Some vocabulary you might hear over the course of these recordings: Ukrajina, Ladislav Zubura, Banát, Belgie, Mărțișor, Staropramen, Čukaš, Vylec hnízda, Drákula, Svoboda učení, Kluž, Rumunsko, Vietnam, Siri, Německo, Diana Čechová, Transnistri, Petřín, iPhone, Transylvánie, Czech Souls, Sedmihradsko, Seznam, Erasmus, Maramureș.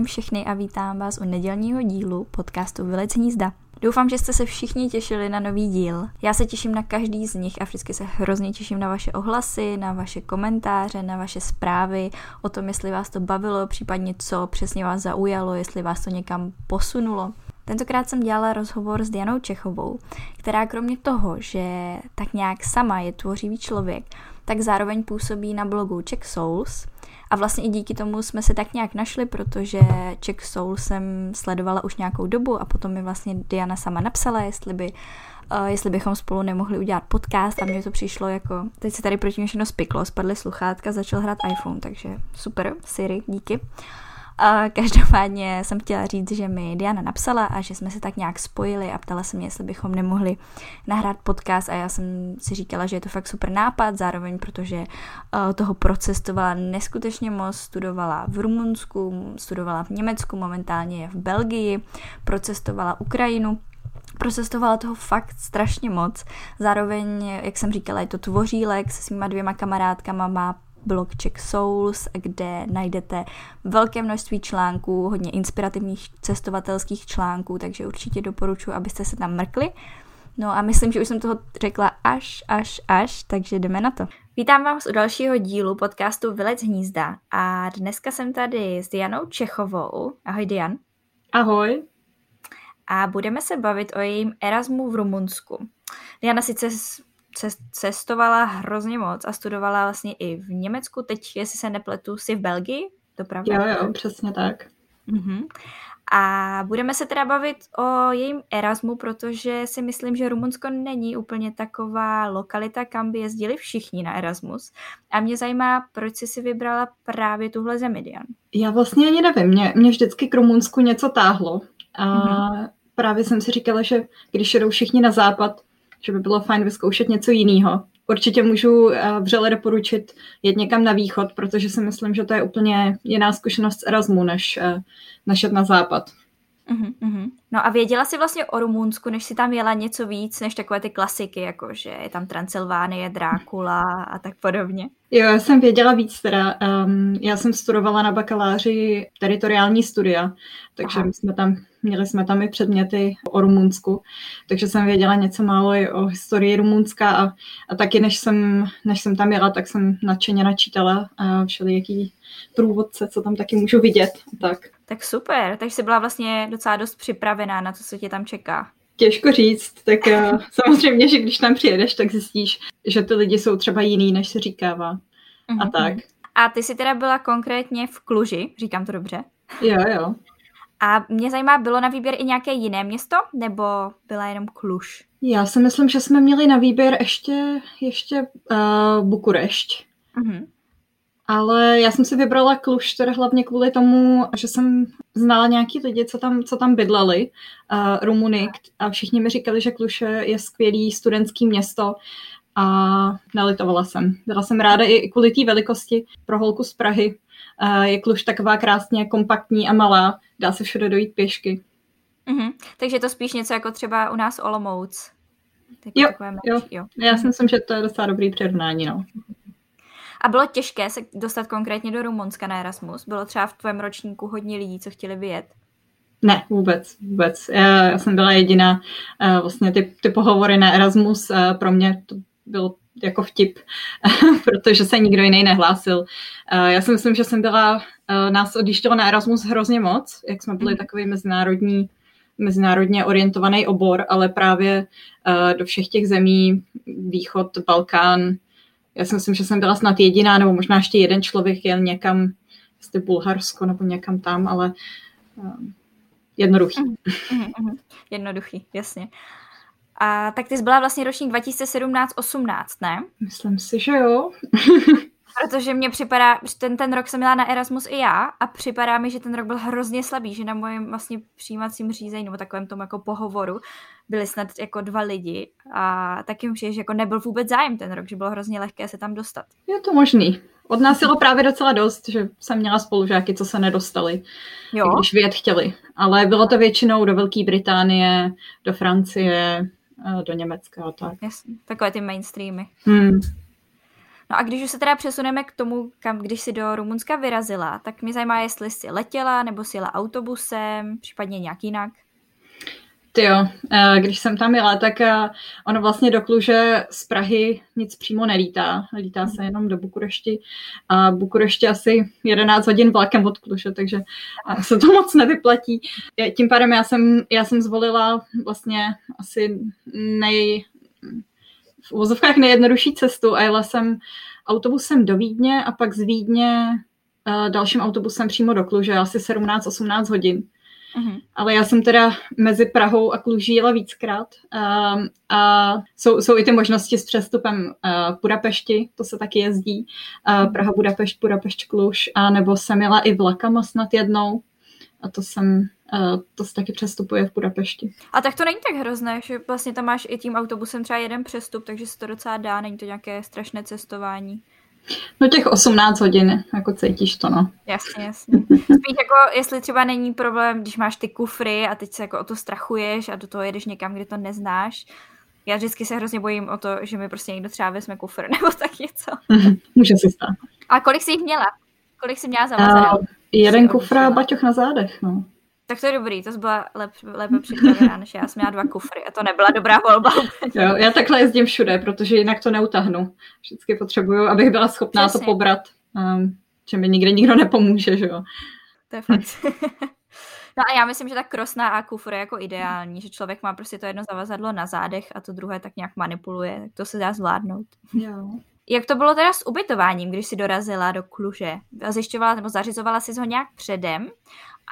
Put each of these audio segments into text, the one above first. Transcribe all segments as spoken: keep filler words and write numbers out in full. Zdravím všechny a vítám vás u nedělního dílu podcastu Vylec hnízda. Doufám, že jste se všichni těšili na nový díl. Já se těším na každý z nich a vždycky se hrozně těším na vaše ohlasy, na vaše komentáře, na vaše zprávy o tom, jestli vás to bavilo, případně co přesně vás zaujalo, jestli vás to někam posunulo. Tentokrát jsem dělala rozhovor s Dianou Čechovou, která kromě toho, že tak nějak sama je tvořivý člověk, tak zároveň působí na blogu Czech Souls. A vlastně i díky tomu jsme se tak nějak našli, protože Czech Souls jsem sledovala už nějakou dobu a potom mi vlastně Diana sama napsala, jestli by, uh, jestli bychom spolu nemohli udělat podcast a mně to přišlo jako... Teď se tady proti mě všechno spiklo, spadly sluchátka, začal hrát iPhone, takže super, Siri, díky. Uh, každopádně jsem chtěla říct, že mi Diana napsala a že jsme se tak nějak spojili a ptala se mě, jestli bychom nemohli nahrát podcast a já jsem si říkala, že je to fakt super nápad, zároveň protože uh, toho procestovala neskutečně moc, studovala v Rumunsku, studovala v Německu, momentálně je v Belgii, procestovala Ukrajinu, procestovala toho fakt strašně moc, zároveň, jak jsem říkala, je to tvořílek se svýma dvěma kamarádkama, má blog Czech Souls, kde najdete velké množství článků, hodně inspirativních cestovatelských článků, takže určitě doporučuji, abyste se tam mrkli. No a myslím, že už jsem toho řekla až, až, až, takže jdeme na to. Vítám vás u dalšího dílu podcastu Vylec hnízda a dneska jsem tady s Dianou Čechovou. Ahoj, Dian. Ahoj. A budeme se bavit o jejím Erasmu v Rumunsku. Diana sice... cestovala hrozně moc a studovala vlastně i v Německu, teď, jestli se nepletu, si v Belgii, to pravda? Jo, jo, přesně tak. Uh-huh. A budeme se teda bavit o jejím Erasmu, protože si myslím, že Rumunsko není úplně taková lokalita, kam by jezdili všichni na Erasmus. A mě zajímá, proč jsi si vybrala právě tuhle zemi, Dian? Já vlastně ani nevím, mě, mě vždycky k Rumunsku něco táhlo. A uh-huh. právě jsem si říkala, že když jedou všichni na západ, že by bylo fajn vyzkoušet něco jiného. Určitě můžu vřele doporučit jet někam na východ, protože si myslím, že to je úplně jiná zkušenost z Erasmu, než, než jet na západ. Uhum, uhum. No a věděla jsi vlastně o Rumunsku, než jsi tam jela něco víc, než takové ty klasiky, jako že je tam Transylvánie, Drákula a tak podobně? Jo, já jsem věděla víc teda. Um, já jsem studovala na bakaláři teritoriální studia, takže my jsme tam, měli jsme tam i předměty o Rumunsku, takže jsem věděla něco málo i o historii Rumunska a, a taky než jsem, než jsem tam jela, tak jsem nadšeně načítala uh, všelijaký průvodce, co tam taky můžu vidět. Tak. Tak super, takže jsi byla vlastně docela dost připravená na to, co tě tam čeká. Těžko říct, tak samozřejmě, že když tam přijedeš, tak zjistíš, že ty lidi jsou třeba jiný, než se říkává. Mm-hmm. A tak. A ty jsi teda byla konkrétně v Kluži, říkám to dobře? Jo, jo. A mě zajímá, bylo na výběr i nějaké jiné město, nebo byla jenom Kluž? Já si myslím, že jsme měli na výběr ještě, ještě uh, Bukurešť. Mhm. Ale já jsem si vybrala Cluj teda hlavně kvůli tomu, že jsem znala nějaký lidi, co tam, co tam bydlali, uh, Rumuny, a všichni mi říkali, že Cluj je skvělý studentský město a nelitovala jsem. Byla jsem ráda i kvůli té velikosti pro holku z Prahy. Uh, je Cluj taková krásně kompaktní a malá, dá se všude dojít pěšky. Mm-hmm. Takže to spíš něco jako třeba u nás Olomouc. Jo, jo. jo, já si myslím, že to je docela dobrý přirovnání, no. A bylo těžké se dostat konkrétně do Rumunska na Erasmus? Bylo třeba v tvém ročníku hodně lidí, co chtěli vyjet? Ne, vůbec, vůbec. Já, já jsem byla jediná. Vlastně ty, ty pohovory na Erasmus pro mě to bylo jako vtip, protože se nikdo jiný nehlásil. Já si myslím, že jsem byla, nás odjíždělo na Erasmus hrozně moc, jak jsme byli takový mezinárodní, mezinárodně orientovaný obor, ale právě do všech těch zemí, východ, Balkán. Já si myslím, že jsem byla snad jediná, nebo možná ještě jeden člověk jen někam, jestli Bulharsko nebo někam tam, ale um, jednoduchý. Jednoduchý, jasně. A tak ty jsi byla vlastně ročník dva tisíce sedmnáct osmnáct, ne? Myslím si, že jo. Protože mě připadá, že ten, ten rok jsem měla na Erasmus i já a připadá mi, že ten rok byl hrozně slabý, že na mojem vlastně přijímacím řízení nebo takovém tom jako pohovoru byli snad jako dva lidi a taky mi přijde, že jako nebyl vůbec zájem ten rok, že bylo hrozně lehké se tam dostat. Je to možný. Od nás jelo právě docela dost, že jsem měla spolužáky, co se nedostali, jo. Když vyjet chtěli. Ale bylo to většinou do Velké Británie, do Francie, do Německa a tak. Jasně, takové ty mainstreamy. Hmm. No a když už se teda přesuneme k tomu, kam když si do Rumunska vyrazila, tak mě zajímá, jestli jsi letěla nebo si jela autobusem, případně nějak jinak. Ty jo, když jsem tam jela, tak ono vlastně do Kluže z Prahy nic přímo nelítá. Lítá se jenom do Bukurešti a Bukurešti asi jedenáct hodin vlakem od Kluže, takže se to moc nevyplatí. Tím pádem já jsem, já jsem zvolila vlastně asi nej... v uvozovkách nejjednodušší cestu a jela jsem autobusem do Vídně a pak z Vídně dalším autobusem přímo do Kluže, asi sedmnáct osmnáct hodin. Uhum. Ale já jsem teda mezi Prahou a Kluží jela víckrát um, a jsou, jsou i ty možnosti s přestupem uh, Budapešti, to se taky jezdí, uh, Praha, Budapešť, Budapešť, Kluž, a nebo jsem jela i vlakama snad jednou a to, jsem, uh, to se taky přestupuje v Budapešti. A tak to není tak hrozné, že vlastně tam máš i tím autobusem třeba jeden přestup, takže se to docela dá, není to nějaké strašné cestování. No těch osmnáct hodin, jako cítíš to, no. Jasně, jasně. Spíš jako, jestli třeba není problém, když máš ty kufry a teď se jako o to strachuješ a do toho jedeš někam, kde to neznáš. Já vždycky se hrozně bojím o to, že mi prostě někdo třeba vezme kufr nebo tak něco. Může se stát. A kolik jsi jich měla? Kolik jsi měla zavazadel? Jeden kufr a baťoch na zádech, no. Tak to je dobrý, to byla lépe připravená, než já jsem měla dva kufry a to nebyla dobrá volba. Jo, já takhle jezdím všude, protože jinak to neutahnu. Vždycky potřebuju, abych byla schopná Přesně. to pobrat, um, že mi nikde nikdo nepomůže, že jo. To je fakt. No a já myslím, že ta krosna a kufr je jako ideální, že člověk má prostě to jedno zavazadlo na zádech a to druhé tak nějak manipuluje, tak to se dá zvládnout. Jo. Jak to bylo teda s ubytováním, když jsi dorazila do Kluže? Zjišťovala nebo zařizovala jsi ho nějak předem?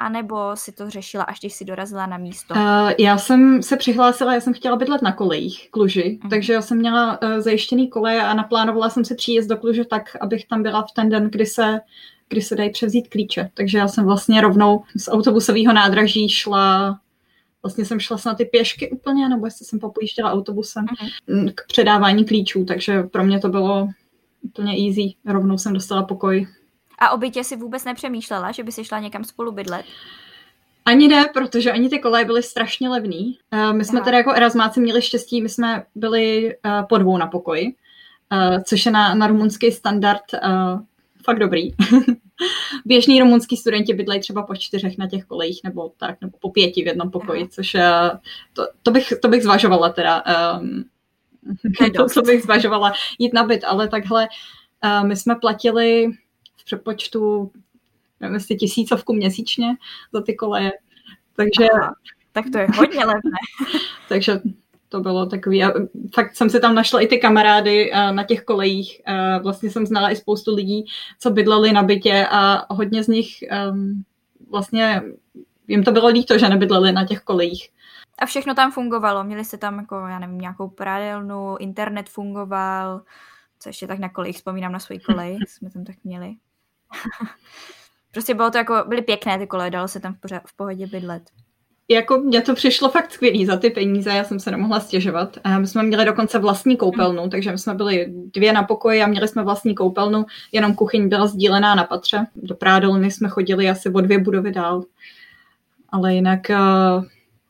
A nebo si to řešila, až když si dorazila na místo? Uh, já jsem se přihlásila, já jsem chtěla bydlet na kolejích Kluži, uh-huh. takže já jsem měla uh, zajištěný koleje a naplánovala jsem si příjezd do Kluže tak, abych tam byla v ten den, kdy se, kdy se dají převzít klíče. Takže já jsem vlastně rovnou z autobusového nádraží šla, vlastně jsem šla snad ty pěšky úplně, nebo jestli jsem popojížděla autobusem uh-huh. k předávání klíčů, takže pro mě to bylo úplně easy. Rovnou jsem dostala pokoj. A o bytě si vůbec nepřemýšlela, že by si šla někam spolu bydlet? Ani ne, protože ani ty koleje byly strašně levný. My jsme Aha. teda jako erasmáci měli štěstí, my jsme byli po dvou na pokoji, což je na, na rumunský standard fakt dobrý. Běžní rumunský studenti bydlejí třeba po čtyřech na těch kolejích, nebo tak, nebo po pěti v jednom pokoji, Aha. což to, to, bych, to bych zvažovala teda. To, to bych zvažovala jít na byt, ale takhle my jsme platili přepočtu, nevím, jestli tisícovku měsíčně za ty koleje. Takže... Aha, tak to je hodně levné. Takže to bylo takový. A fakt jsem si tam našla i ty kamarády na těch kolejích. Vlastně jsem znala i spoustu lidí, co bydleli na bytě a hodně z nich vlastně jim to bylo líto, že nebydleli na těch kolejích. A všechno tam fungovalo? Měli jste tam jako, já nevím, nějakou prádelnu, internet fungoval... Co ještě tak na kolejích, vzpomínám na svoji kolej, jsme tam tak měli. Prostě bylo to jako, byly pěkné ty koleje, dalo se tam v, pořád, v pohodě bydlet. Jako mně to přišlo fakt skvělý za ty peníze, já jsem se nemohla stěžovat. My jsme měli dokonce vlastní koupelnu, takže my jsme byli dvě na pokoji a měli jsme vlastní koupelnu, jenom kuchyň byla sdílená na patře. Do prádelny jsme chodili asi o dvě budovy dál. Ale jinak...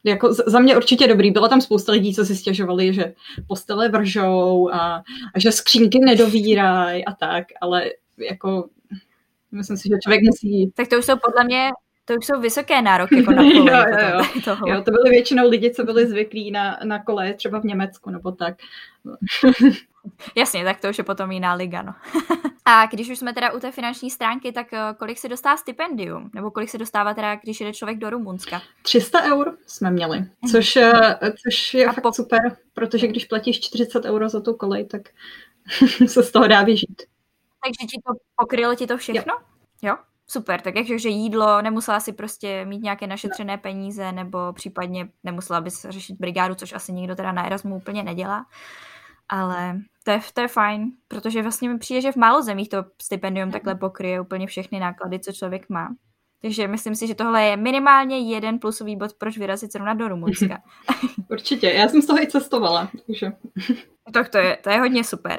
Jako za mě určitě dobrý. Byla tam spousta lidí, co si stěžovali, že postele vržou a, a že skřínky nedovírají a tak, ale jako myslím si, že člověk musí... Tak to už jsou podle mě, to už jsou vysoké nároky jako na koleji. jo, jo, jo. jo, to byly většinou lidi, co byli zvyklí na, na koleje, třeba v Německu nebo tak. Jasně, tak to už je potom jiná liga, no. A když už jsme teda u té finanční stránky, tak kolik se dostává stipendium? Nebo kolik se dostává teda, když jede člověk do Rumunska? tři sta eur jsme měli, což, což je a fakt po... super, protože když platíš čtyřicet euro za tu kolej, tak se z toho dá vyžít. Takže ti to pokrylo ti to všechno? Jo. jo? Super, tak jakže jídlo, nemusela si prostě mít nějaké našetřené peníze, nebo případně nemusela bys řešit brigádu, což asi nikdo teda na Erasmu úplně nedělá. Ale to je, to je fajn, protože vlastně mi přijde, že v málo zemích to stipendium takhle pokryje úplně všechny náklady, co člověk má. Takže myslím si, že tohle je minimálně jeden plusový bod, proč vyrazit zrovna do Rumunska. Určitě, já jsem z toho i cestovala. Takže. Tak to je, to je hodně super.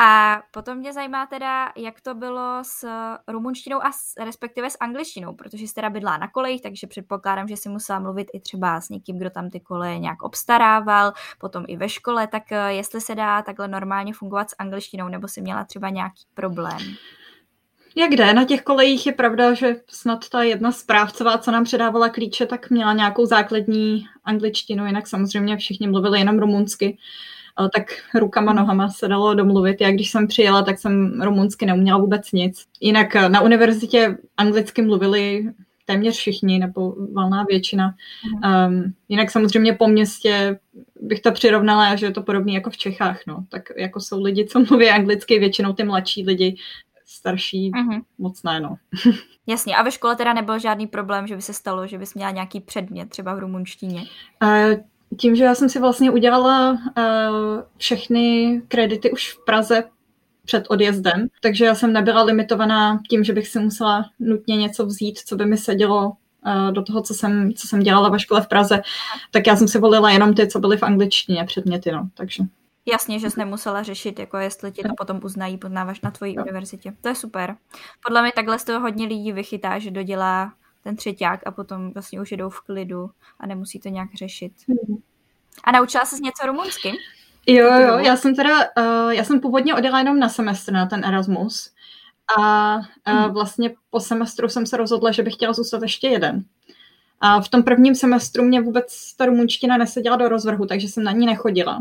A potom mě zajímá teda, jak to bylo s rumunštinou a s, respektive s angličtinou, protože jsi teda bydlá na kolejích, takže předpokládám, že jsi musela mluvit i třeba s někým, kdo tam ty koleje nějak obstarával, potom i ve škole, tak jestli se dá takhle normálně fungovat s angličtinou, nebo jsi měla třeba nějaký problém? Jak jde, na těch kolejích je pravda, že snad ta jedna správcová, co nám předávala klíče, tak měla nějakou základní angličtinu, jinak samozřejmě všichni mluvili jenom rumunsky. Tak rukama, nohama se dalo domluvit. Já když jsem přijela, tak jsem rumunsky neuměla vůbec nic. Jinak na univerzitě anglicky mluvili téměř všichni, nebo valná většina. Um, jinak samozřejmě po městě bych to přirovnala, že je to podobné jako v Čechách. No. Tak jako jsou lidi, co mluví anglicky, většinou ty mladší lidi, starší, uh-huh. moc ne, no. Jasně, a ve škole teda nebyl žádný problém, že by se stalo, že bys měla nějaký předmět třeba v rumunštině? Uh, Tím, že já jsem si vlastně udělala uh, všechny kredity už v Praze před odjezdem, takže já jsem nebyla limitovaná tím, že bych si musela nutně něco vzít, co by mi sedělo uh, do toho, co jsem, co jsem dělala ve škole v Praze, tak já jsem si volila jenom ty, co byly v angličtině předměty, no, takže... Jasně, že jsi nemusela řešit, jako jestli ti to potom uznají, poznávaš na tvojí univerzitě. To je super. Podle mě takhle z toho hodně lidí vychytá, že dodělá ten třeťák a potom vlastně už jedou v klidu a nemusí to nějak řešit. A naučila ses něco rumunsky? Jo, jo, já jsem teda, uh, já jsem původně odjela jenom na semestr na ten Erasmus a uh, vlastně po semestru jsem se rozhodla, že bych chtěla zůstat ještě jeden. A v tom prvním semestru mě vůbec ta rumunština neseděla do rozvrhu, takže jsem na ní nechodila.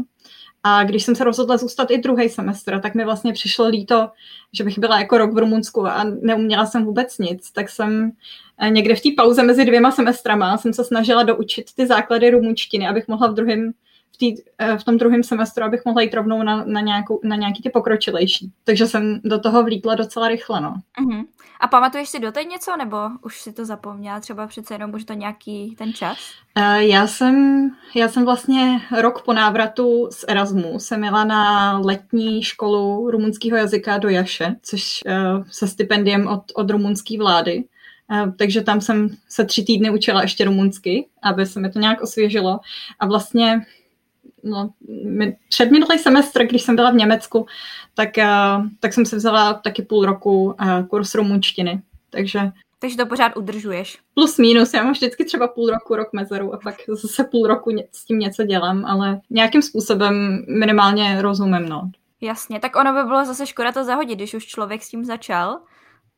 A když jsem se rozhodla zůstat i druhý semestr, tak mi vlastně přišlo líto, že bych byla jako rok v Rumunsku a neuměla jsem vůbec nic. Tak jsem někde v té pauze mezi dvěma semestrama jsem se snažila doučit ty základy rumunštiny, abych mohla v, druhém, v, tý, v tom druhém semestru, abych mohla jít rovnou na, na, nějakou, na nějaký ty pokročilejší. Takže jsem do toho vlítla docela rychle. No. Uh-huh. A pamatuješ si doteď něco, nebo už si to zapomněla? Třeba přece jenom už to nějaký ten čas? Uh, já, jsem, já jsem vlastně rok po návratu z Erasmu jsem jela na letní školu rumunského jazyka do Iaše, což uh, se stipendiem od, od rumunské vlády. Takže tam jsem se tři týdny učila ještě rumunsky, aby se mi to nějak osvěžilo. A vlastně no, předminulý semestr, když jsem byla v Německu, tak, tak jsem si vzala taky půl roku kurz rumunštiny. Takže, Takže to pořád udržuješ? Plus minus, já mám vždycky třeba půl roku, rok mezeru a pak zase půl roku s tím něco dělám, ale nějakým způsobem minimálně rozumím. No. Jasně, tak ono by bylo zase škoda to zahodit, když už člověk s tím začal.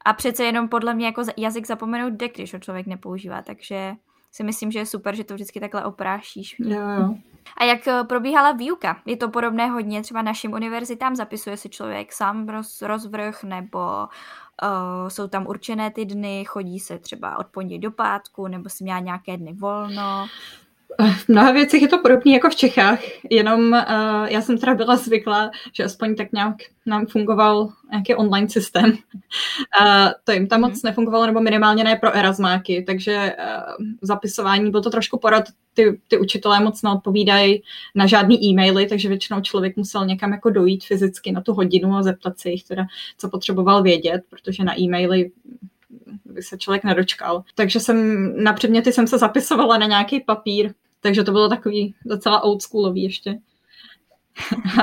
A přece jenom podle mě jako jazyk zapomenout jde, když ho člověk nepoužívá, takže si myslím, že je super, že to vždycky takhle oprášíš. No. A jak probíhala výuka? Je to podobné hodně třeba našim univerzitám? Zapisuje si člověk sám roz, rozvrh, nebo uh, jsou tam určené ty dny, chodí se třeba od pondělí do pátku, nebo si měla nějaké dny volno? V mnoha věcech je to podobné jako v Čechách, jenom uh, já jsem teda byla zvyklá, že aspoň tak nějak nám fungoval nějaký online systém. Uh, to jim tam moc nefungovalo, nebo minimálně ne pro erasmáky, takže uh, zapisování bylo to trošku porad, ty, ty učitelé moc neodpovídají na žádný e-maily, takže většinou člověk musel někam jako dojít fyzicky na tu hodinu a zeptat se jich teda, co potřeboval vědět, protože na e-maily by se člověk nedočkal. Takže jsem na předměty jsem se zapisovala na nějaký papír, takže to bylo takový docela oldschoolový ještě.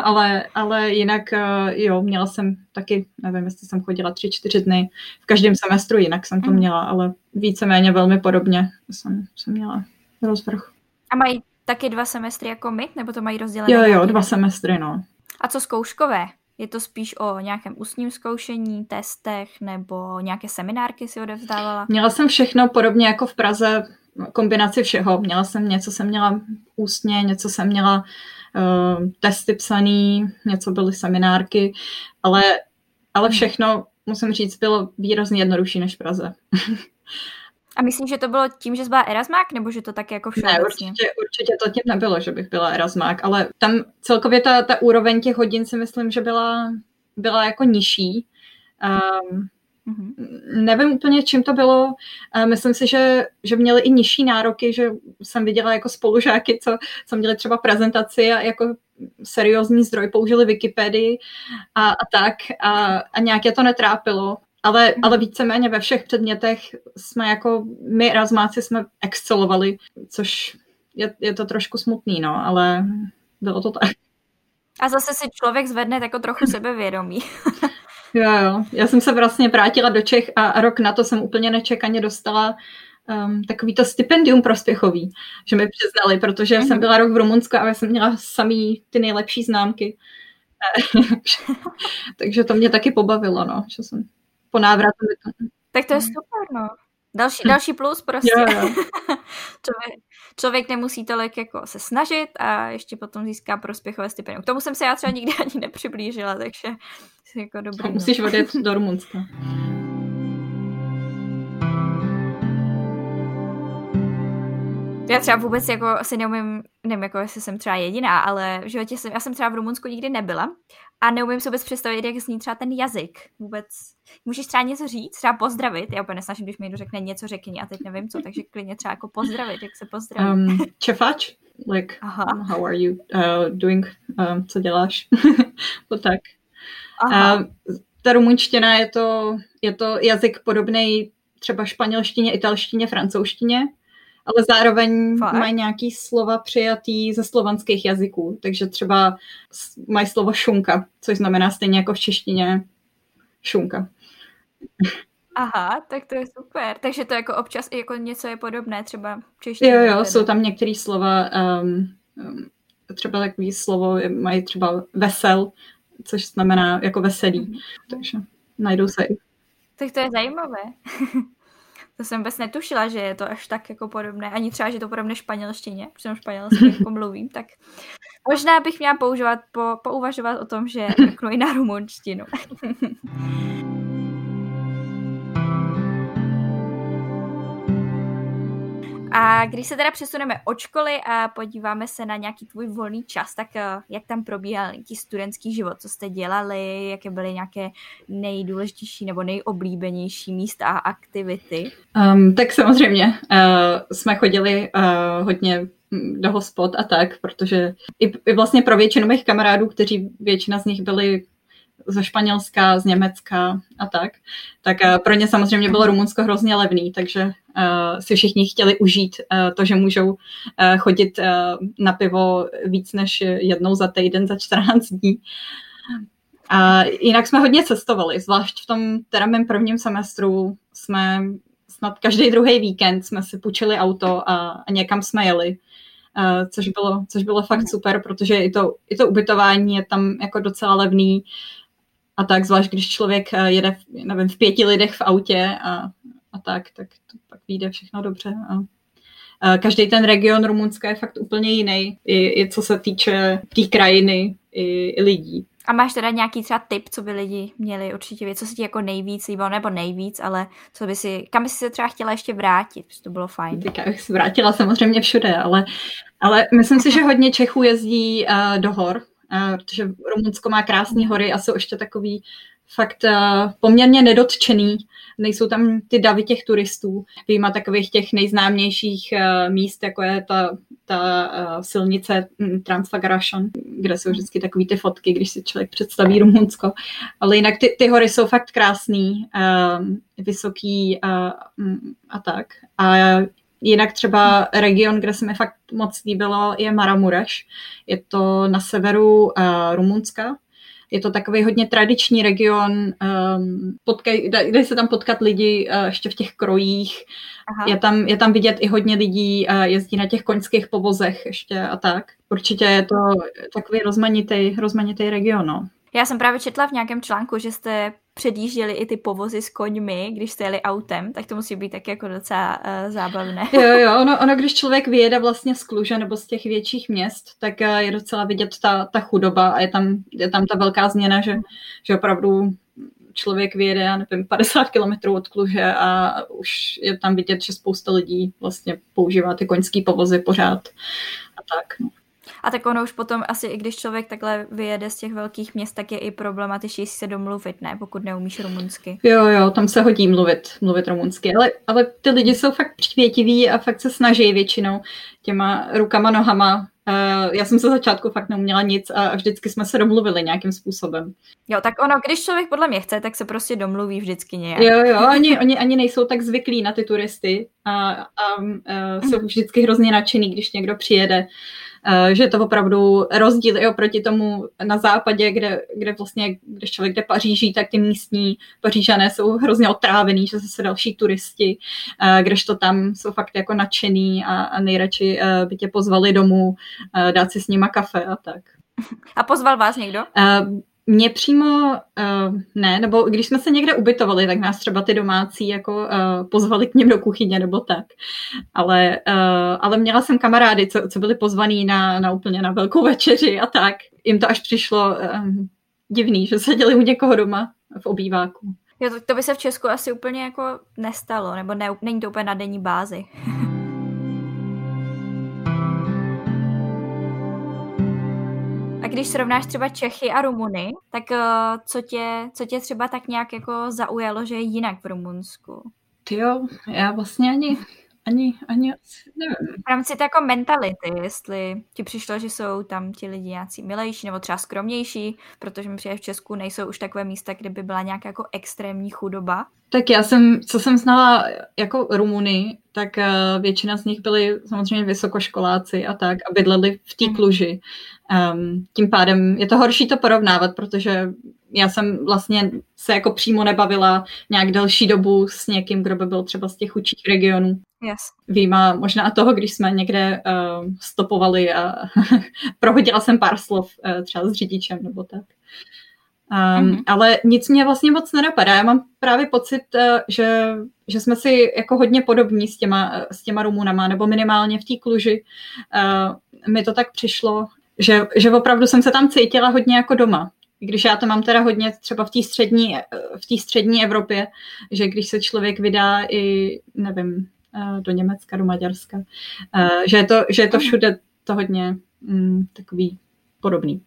ale, ale jinak, jo, měla jsem taky, nevím, jestli jsem chodila tři, čtyři dny v každém semestru, jinak jsem to měla, ale víceméně velmi podobně jsem, jsem měla rozvrh. A mají taky dva semestry jako my? Nebo to mají rozdělené? Jo, jo, dva ne? semestry, no. A co zkouškové? Je to spíš o nějakém ústním zkoušení, testech nebo nějaké seminárky si odevzdávala? Měla jsem všechno podobně jako v Praze, kombinaci všeho. Měla jsem něco, jsem měla ústně, něco jsem měla uh, testy psaný, něco byly seminárky, ale, ale všechno, musím říct, bylo výrazně jednodušší než v Praze. A myslím, že to bylo tím, že jsi byla erasmák, nebo že to tak jako všechno? Ne, určitě, určitě to tím nebylo, že bych byla erasmák, ale tam celkově ta, ta úroveň těch hodin si myslím, že byla, byla jako nižší. Um, mm-hmm. Nevím úplně, čím to bylo. Um, myslím si, že, že měli i nižší nároky, že jsem viděla jako spolužáky, co, co měli třeba prezentaci a jako seriózní zdroj použili Wikipedii a, a tak. A, a nějak je to netrápilo. Ale, ale víceméně ve všech předmětech jsme jako, my erasmáci jsme excelovali, což je, je to trošku smutný, no, ale bylo to tak. A zase si člověk zvedne jako trochu sebevědomí. Jo, jo. Já jsem se vlastně vrátila do Čech a rok na to jsem úplně nečekaně dostala um, takový to stipendium prospěchový, že mi přiznali, protože mm-hmm. jsem byla rok v Rumunsku a já jsem měla samý ty nejlepší známky. Takže to mě taky pobavilo, no, že jsem po návratu. Tak to je super, no. Další, další plus prostě. Jo, jo. člověk, člověk nemusí tolik jako se snažit a ještě potom získá prospěchové stipendium. K tomu jsem se já třeba nikdy ani nepřiblížila, takže jako dobrý. No, musíš odjet do Rumunska. Já třeba vůbec jako asi neumím, nevím, jako jestli jsem třeba jediná, ale v životě jsem, já jsem třeba v Rumunsku nikdy nebyla a neumím si vůbec představit, jak zní třeba ten jazyk vůbec. Můžeš třeba něco říct, třeba pozdravit, já úplně nesnažím, když mi někdo řekne něco řekni a teď nevím co, takže klidně třeba jako pozdravit, jak se pozdravit. Um, Čefač, like, aha. How are you uh, doing, um, co děláš, to tak. Uh, ta rumunština je to, je to jazyk podobnej třeba španělštině, italštině, francouzštině. Ale zároveň Fakt? mají nějaký slova přijatý ze slovanských jazyků, takže třeba mají slovo šunka, což znamená stejně jako v češtině šunka. Aha, tak to je super. Takže to jako občas i jako něco je podobné třeba v češtině. Jo, jo, tedy. Jsou tam některé slova, um, třeba takový slovo mají třeba vesel, což znamená jako veselý, takže najdou se i. Tak to je zajímavé. To jsem vůbec netušila, že je to až tak jako podobné, ani třeba, že to podobné španělštině, protože španělsky jako mluvím, tak možná bych měla používat, po, pouvažovat o tom, že řeknu i na rumunštinu. A když se teda přesuneme od školy a podíváme se na nějaký tvůj volný čas, tak jak tam probíhal ti studentský život, co jste dělali, jaké byly nějaké nejdůležitější nebo nejoblíbenější místa a aktivity? Um, tak samozřejmě uh, jsme chodili uh, hodně do hospod a tak, protože i, i vlastně pro většinu mých kamarádů, kteří většina z nich byli ze Španělska, z Německa a tak, tak pro ně samozřejmě bylo Rumunsko hrozně levný, takže uh, si všichni chtěli užít uh, to, že můžou uh, chodit uh, na pivo víc než jednou za týden, za čtrnáct dní. A jinak jsme hodně cestovali, zvlášť v tom teda mém prvním semestru jsme snad každý druhý víkend jsme si půjčili auto a, a někam jsme jeli. Uh, což, bylo, což bylo fakt super, protože i to, i to ubytování je tam jako docela levný. A tak, zvlášť když člověk jede, nevím, v pěti lidech v autě a, a tak, tak to pak vyjde všechno dobře. A, a každý ten region Rumunska je fakt úplně jiný, i, i co se týče té tý krajiny, i, i lidí. A máš teda nějaký třeba tip, co by lidi měli určitě vědět, co se ti jako nejvíc líbilo, nebo nejvíc, ale co by si, kam by si se třeba chtěla ještě vrátit, protože to bylo fajn. Teďka bych se vrátila samozřejmě všude, ale, ale myslím si, že hodně Čechů jezdí uh, do hor, protože Rumunsko má krásné hory a jsou ještě takový fakt poměrně nedotčený. Nejsou tam ty davy těch turistů. Vyjma takových těch nejznámějších míst, jako je ta, ta silnice Transfăgărășan, kde jsou vždycky takový ty fotky, když si člověk představí Rumunsko. Ale jinak ty, ty hory jsou fakt krásný, vysoký a, a tak. A jinak třeba region, kde se mi fakt moc líbilo, je Maramureș. Je to na severu uh, Rumunska. Je to takový hodně tradiční region, um, potkaj, kde se tam potkat lidi uh, ještě v těch krojích. Je tam, je tam vidět i hodně lidí, uh, jezdí na těch koňských povozech ještě a tak. Určitě je to takový rozmanitý, rozmanitý region, no. Já jsem právě četla v nějakém článku, že jste předjížděli i ty povozy s koňmi, když jste jeli autem, tak to musí být taky jako docela uh, zábavné. Jo, jo, ono, ono, když člověk vyjede vlastně z Kluže nebo z těch větších měst, tak uh, je docela vidět ta, ta chudoba a je tam, je tam ta velká změna, že, že opravdu člověk vyjede, já nevím, padesát kilometrů od Kluže a už je tam vidět, že spousta lidí vlastně používá ty koňský povozy pořád a tak, no. A tak ono už potom asi, i když člověk takhle vyjede z těch velkých měst, tak je i problematičtěji se domluvit, ne? Pokud neumíš rumunsky. Jo, jo, tam se hodí mluvit, mluvit rumunsky, ale, ale ty lidi jsou fakt přívětiví a fakt se snaží většinou těma rukama, nohama. Já jsem se začátku fakt neuměla nic a vždycky jsme se domluvili nějakým způsobem. Jo, tak ono, když člověk podle mě chce, tak se prostě domluví vždycky nějak. Jo, jo, oni, oni ani nejsou tak zvyklí na ty turisty a, a, a jsou vždycky hrozně nadšený, když někdo přijede že je to opravdu rozdíl i oproti tomu na západě, kde, kde vlastně, když člověk jde Paříží, tak ty místní Pařížané jsou hrozně otrávený, že zase další turisti, kdežto tam jsou fakt jako nadšený a, a nejradši by tě pozvali domů, dát si s nima kafe a tak. A pozval vás někdo? Uh, Mě přímo uh, ne, nebo když jsme se někde ubytovali, tak nás třeba ty domácí jako uh, pozvali k něm do kuchyně nebo tak. Ale, uh, ale měla jsem kamarády, co, co byli pozvaný na, na úplně na velkou večeři a tak. Jim to až přišlo um, divný, že seděli u někoho doma v obýváku. Jo, to, to by se v Česku asi úplně jako nestalo, nebo ne, není to úplně na denní bázi. Když srovnáš třeba Čechy a Rumuny, tak co tě, co tě třeba tak nějak jako zaujalo, že je jinak v Rumunsku? Tyjo, já vlastně ani, ani, ani nevím. V rámci to jako mentality, jestli ti přišlo, že jsou tam ti lidi nějací milejší nebo třeba skromnější, protože mi přijde v Česku nejsou už takové místa, kde by byla nějaká jako extrémní chudoba. Tak já jsem, co jsem znala jako Rumuny, tak většina z nich byli samozřejmě vysokoškoláci a tak a bydleli v té Kluži. Um, tím pádem je to horší to porovnávat, protože já jsem vlastně se jako přímo nebavila nějak delší dobu s někým, kdo by byl třeba z těch chudších regionů. Yes. Výjima možná toho, když jsme někde uh, stopovali a prohodila jsem pár slov uh, třeba s řidičem nebo tak. Um, mm-hmm. Ale nic mě vlastně moc nenapadá. Já mám právě pocit, že, že jsme si jako hodně podobní s těma, s těma Rumunama, nebo minimálně v té Kluži. Uh, mi to tak přišlo, že, že opravdu jsem se tam cítila hodně jako doma. Když já to mám teda hodně třeba v té střední, v té střední Evropě, že když se člověk vydá i, nevím, do Německa, do Maďarska, uh, že, je to, že je to všude to hodně um, takový podobný.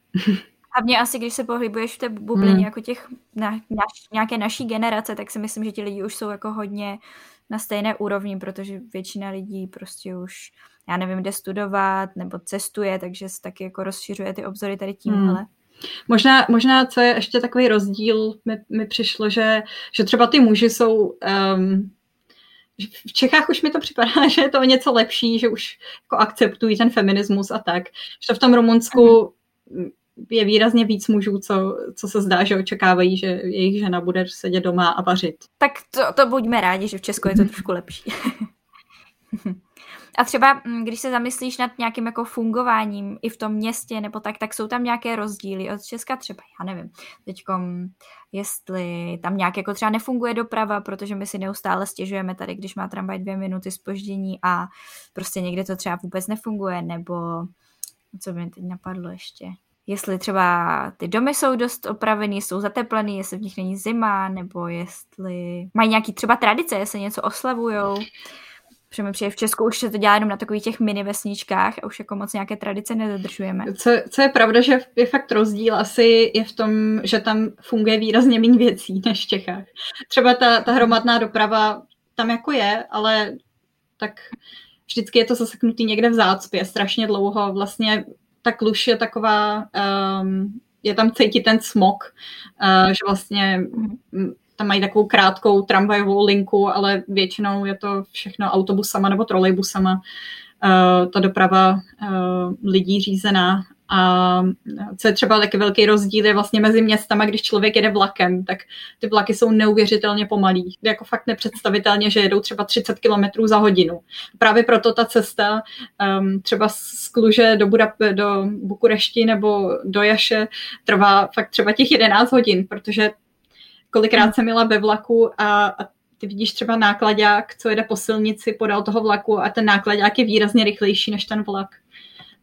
Hlavně asi, když se pohybuješ v té bublině hmm. jako těch na, na, nějaké naší generace, tak si myslím, že ti lidi už jsou jako hodně na stejné úrovni, protože většina lidí prostě už, já nevím, jde studovat nebo cestuje, takže se taky jako rozšiřuje ty obzory tady tímhle. Hmm. Možná, možná, co je ještě takový rozdíl, mi, mi přišlo, že, že třeba ty muži jsou... Um, v Čechách už mi to připadá, že je to něco lepší, že už jako akceptují ten feminismus a tak. Že v tom Rumunsku... Hmm. je výrazně víc mužů, co, co se zdá, že očekávají, že jejich žena bude sedět doma a vařit. Tak to, to buďme rádi, že v Česku je to trošku lepší. A třeba, když se zamyslíš nad nějakým jako fungováním i v tom městě nebo tak, tak jsou tam nějaké rozdíly od Česka třeba, já nevím, teďkom, jestli tam nějak jako třeba nefunguje doprava, protože my si neustále stěžujeme tady, když má tramvaj dvě minuty zpoždění a prostě někde to třeba vůbec nefunguje, nebo co mi teď napadlo ještě. Jestli třeba ty domy jsou dost opravený, jsou zateplený, jestli v nich není zima, nebo jestli mají nějaký třeba tradice, jestli něco oslavujou. Protože mi přijde v Česku už se to dělá jenom na takových těch mini vesničkách a už jako moc nějaké tradice nedodržujeme. Co, co je pravda, že je fakt rozdíl asi je v tom, že tam funguje výrazně méně věcí než v Čechách. Třeba ta, ta hromadná doprava tam jako je, ale tak vždycky je to zaseknutý někde v zácpě strašně dlouho vlastně. Ta Kluž je taková, um, je tam cítit ten smog, uh, že vlastně tam mají takovou krátkou tramvajovou linku, ale většinou je to všechno autobusama nebo trolejbusama, uh, ta doprava uh, lidí řízená. A co je třeba taky velký rozdíl je vlastně mezi městama, když člověk jede vlakem, tak ty vlaky jsou neuvěřitelně pomalý. Jako fakt nepředstavitelně, že jedou třeba třicet kilometrů za hodinu. Právě proto ta cesta um, třeba z Kluže do, Budap- do Bukurešti nebo do Iaše trvá fakt třeba těch jedenáct hodin, protože kolikrát jsem jela ve vlaku a, a ty vidíš třeba nákladák, co jede po silnici podél toho vlaku a ten nákladák je výrazně rychlejší než ten vlak.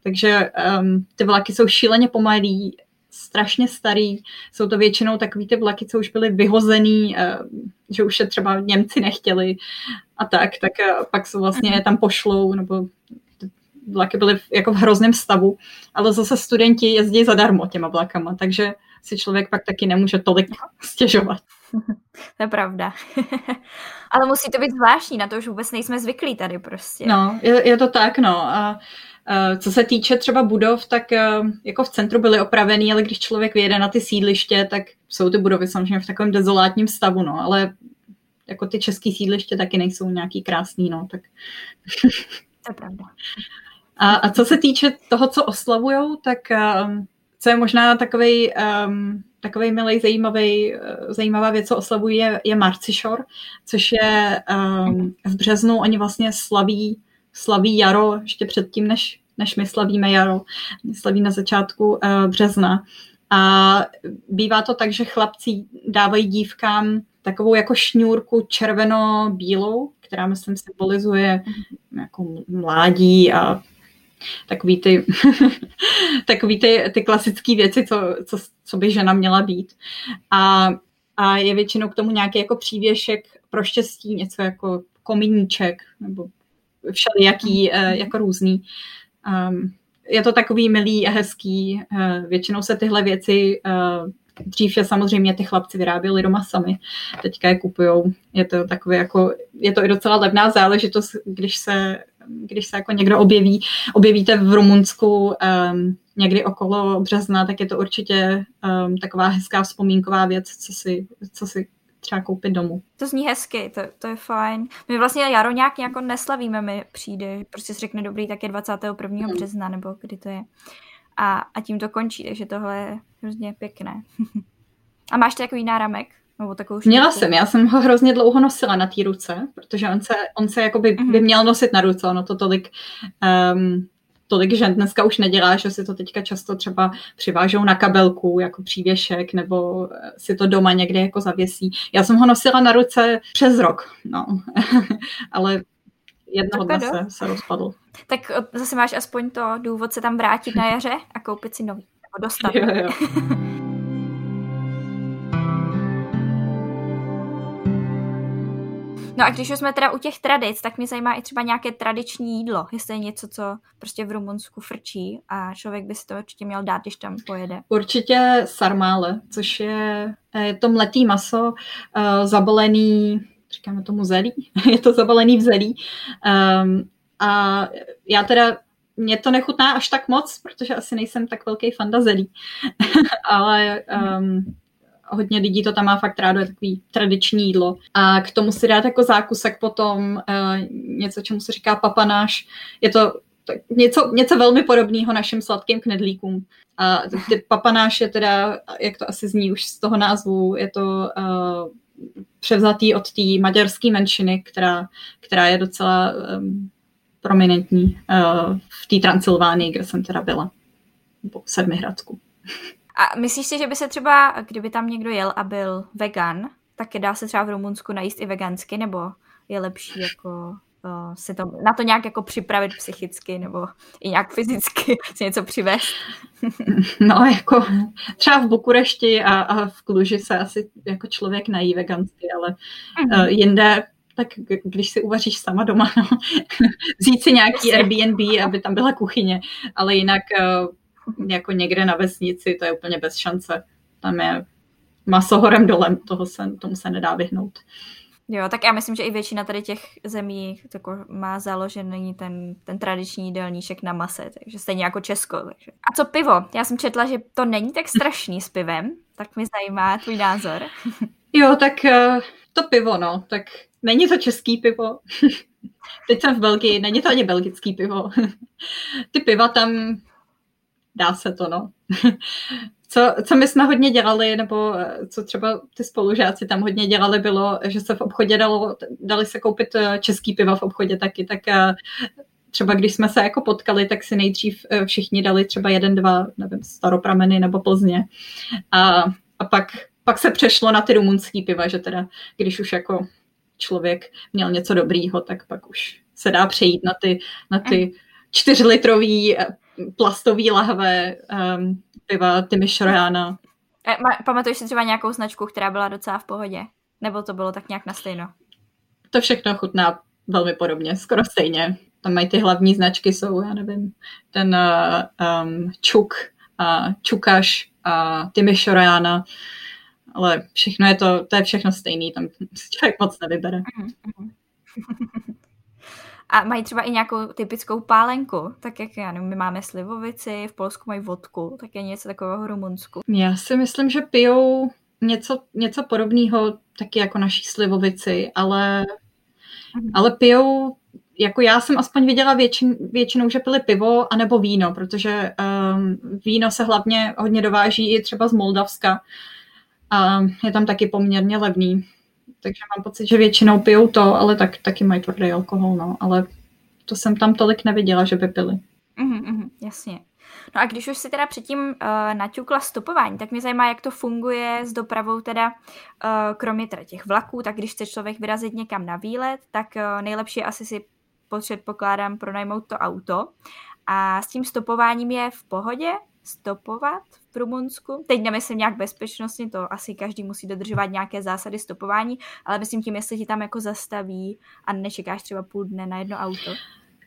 Takže um, ty vlaky jsou šíleně pomalý, strašně starý. Jsou to většinou takový ty vlaky, co už byly vyhozený, uh, že už je třeba Němci nechtěli a tak. Tak uh, pak jsou vlastně tam pošlou, nebo ty vlaky byly v, jako v hrozném stavu. Ale zase studenti jezdí zadarmo těma vlakama, takže si člověk pak taky nemůže tolik stěžovat. To je pravda. Ale musí to být zvláštní, na to už vůbec nejsme zvyklí tady prostě. No, je, je to tak, no. A co se týče třeba budov, tak jako v centru byly opravený, ale když člověk vyjede na ty sídliště, tak jsou ty budovy samozřejmě v takovém dezolátním stavu, no, ale jako ty český sídliště taky nejsou nějaký krásný, no, tak... To je pravda. A, a co se týče toho, co oslavujou, tak um, co je možná takovej, um, takovej milej, zajímavý, zajímavá věc, co oslavují, je, je Mărțișor, což je um, v březnu, oni vlastně slaví, slaví jaro ještě předtím, než, než my slavíme jaro, slaví na začátku uh, března. A bývá to tak, že chlapci dávají dívkám takovou jako šňůrku červeno-bílou, která, myslím, symbolizuje jako mládí a takový ty, takový ty, ty klasické věci, co, co, co by žena měla být. A, a je většinou k tomu nějaký jako přívěšek pro štěstí, něco jako komíníček, nebo všelijaký, jako různý. Um, je to takový milý a hezký. Většinou se tyhle věci, dřív je samozřejmě ty chlapci vyráběli doma sami, teďka je kupujou. Je to takové jako, je to i docela levná záležitost, když se, když se jako někdo objeví, objevíte v Rumunsku um, někdy okolo března, tak je to určitě um, taková hezká vzpomínková věc, co si, co si třeba koupit domů. To zní hezky, to, to je fajn. My vlastně jaro nějak jako neslavíme, mi přijde, prostě si řekne dobrý, tak je dvacátého prvního mm. března, nebo kdy to je. A, a tím to končí, takže tohle je hrozně pěkné. A máš takový náramek? Nebo takovou štěpku? Měla jsem, já jsem ho hrozně dlouho nosila na té ruce, protože on se, on se jakoby mm-hmm. by měl nosit na ruce, ono to tolik... Um, tolik žen dneska už nedělá, že si to teďka často třeba přivážou na kabelku jako přívěšek, nebo si to doma někde jako zavěsí. Já jsem ho nosila na ruce přes rok, no. Ale jednoho dne se, se rozpadl. Tak zase máš aspoň to důvod se tam vrátit na jaře a koupit si nový, nebo dostat. Jo, jo. No a když už jsme teda u těch tradic, tak mě zajímá i třeba nějaké tradiční jídlo, jestli je něco, co prostě v Rumunsku frčí a člověk by si to určitě měl dát, když tam pojede. Určitě sarmále, což je, je to mletý maso uh, zabalený, říkáme tomu zelí, je to zabalený v zelí. Um, a já teda, mě to nechutná až tak moc, protože asi nejsem tak velký fanda zelí, ale... Um, hodně lidí to tam má fakt rádo, je takový tradiční jídlo. A k tomu si dát jako zákusek potom e, něco, čemu se říká papanáš. Je to tak, něco, něco velmi podobného našim sladkým knedlíkům. A ty papanáš je teda, jak to asi zní už z toho názvu, je to e, převzatý od té maďarské menšiny, která, která je docela e, prominentní e, v té Transylvánii, kde jsem teda byla. Nebo v Sedmihradsku. A myslíš si, že by se třeba, kdyby tam někdo jel a byl vegan, tak dá se třeba v Rumunsku najíst i vegansky, nebo je lepší jako uh, se to, na to nějak jako připravit psychicky, nebo i nějak fyzicky si něco přivést? No, jako třeba v Bukurešti a, a v Cluji se asi jako člověk nají vegansky, ale mm-hmm. uh, jinde, tak když si uvaříš sama doma, no, vzít si nějaký Airbnb, aby tam byla kuchyně, ale jinak... Uh, jako někde na vesnici, to je úplně bez šance. Tam je maso horem dolem, toho se, tomu se nedá vyhnout. Jo, tak já myslím, že i většina tady těch zemí tako, má založený ten, ten tradiční jídelníček na mase, takže stejně jako Česko. Takže. A co pivo? Já jsem četla, že to není tak strašný s pivem, tak mi zajímá tvůj názor. Jo, tak to pivo, no, tak není to český pivo. Teď jsem v Belgii, není to ani belgický pivo. Ty piva tam... Dá se to, no. Co, co my jsme hodně dělali, nebo co třeba ty spolužáci tam hodně dělali, bylo, že se v obchodě dalo, dali se koupit český piva v obchodě taky, tak třeba když jsme se jako potkali, tak si nejdřív všichni dali třeba jeden, dva, nevím, Staroprameny nebo Plzně. A, a pak, pak se přešlo na ty rumunský piva, že teda, když už jako člověk měl něco dobrýho, tak pak už se dá přejít na ty, na ty čtyřlitrový plastový lahve um, piva Timișoařana. Pamatuješ si třeba nějakou značku, která byla docela v pohodě? Nebo to bylo tak nějak na stejno? To všechno chutná velmi podobně, skoro stejně. Tam mají ty hlavní značky, jsou, já nevím, ten uh, um, Čuk, uh, Čukaš a uh, Timișoařana, ale všechno je to, to je všechno stejný, tam člověk moc nevybere. A mají třeba i nějakou typickou pálenku, tak jak já nevím, my máme slivovici, v Polsku mají vodku, tak je něco takového v Rumunsku. Já si myslím, že pijou něco, něco podobného taky jako naší slivovici, ale, ale pijou jako já jsem aspoň viděla většin, většinou, že pili pivo anebo víno, protože um, víno se hlavně hodně dováží i třeba z Moldavska. A je tam taky poměrně levný. Takže mám pocit, že většinou pijou to, ale tak, taky mají tvrdý alkohol, no. Ale to jsem tam tolik neviděla, že by pili. Mm, mm, jasně. No a když už si teda předtím uh, naťukla stopování, tak mě zajímá, jak to funguje s dopravou teda, uh, kromě teda těch vlaků, tak když chce člověk vyrazit někam na výlet, tak uh, nejlepší asi si předpokládám pronajmout to auto. A s tím stopováním je v pohodě stopovat v Rumunsku? Teď nemyslím nějak bezpečnostně, to asi každý musí dodržovat nějaké zásady stopování, ale myslím tím, jestli ti tam jako zastaví a nečekáš třeba půl dne na jedno auto.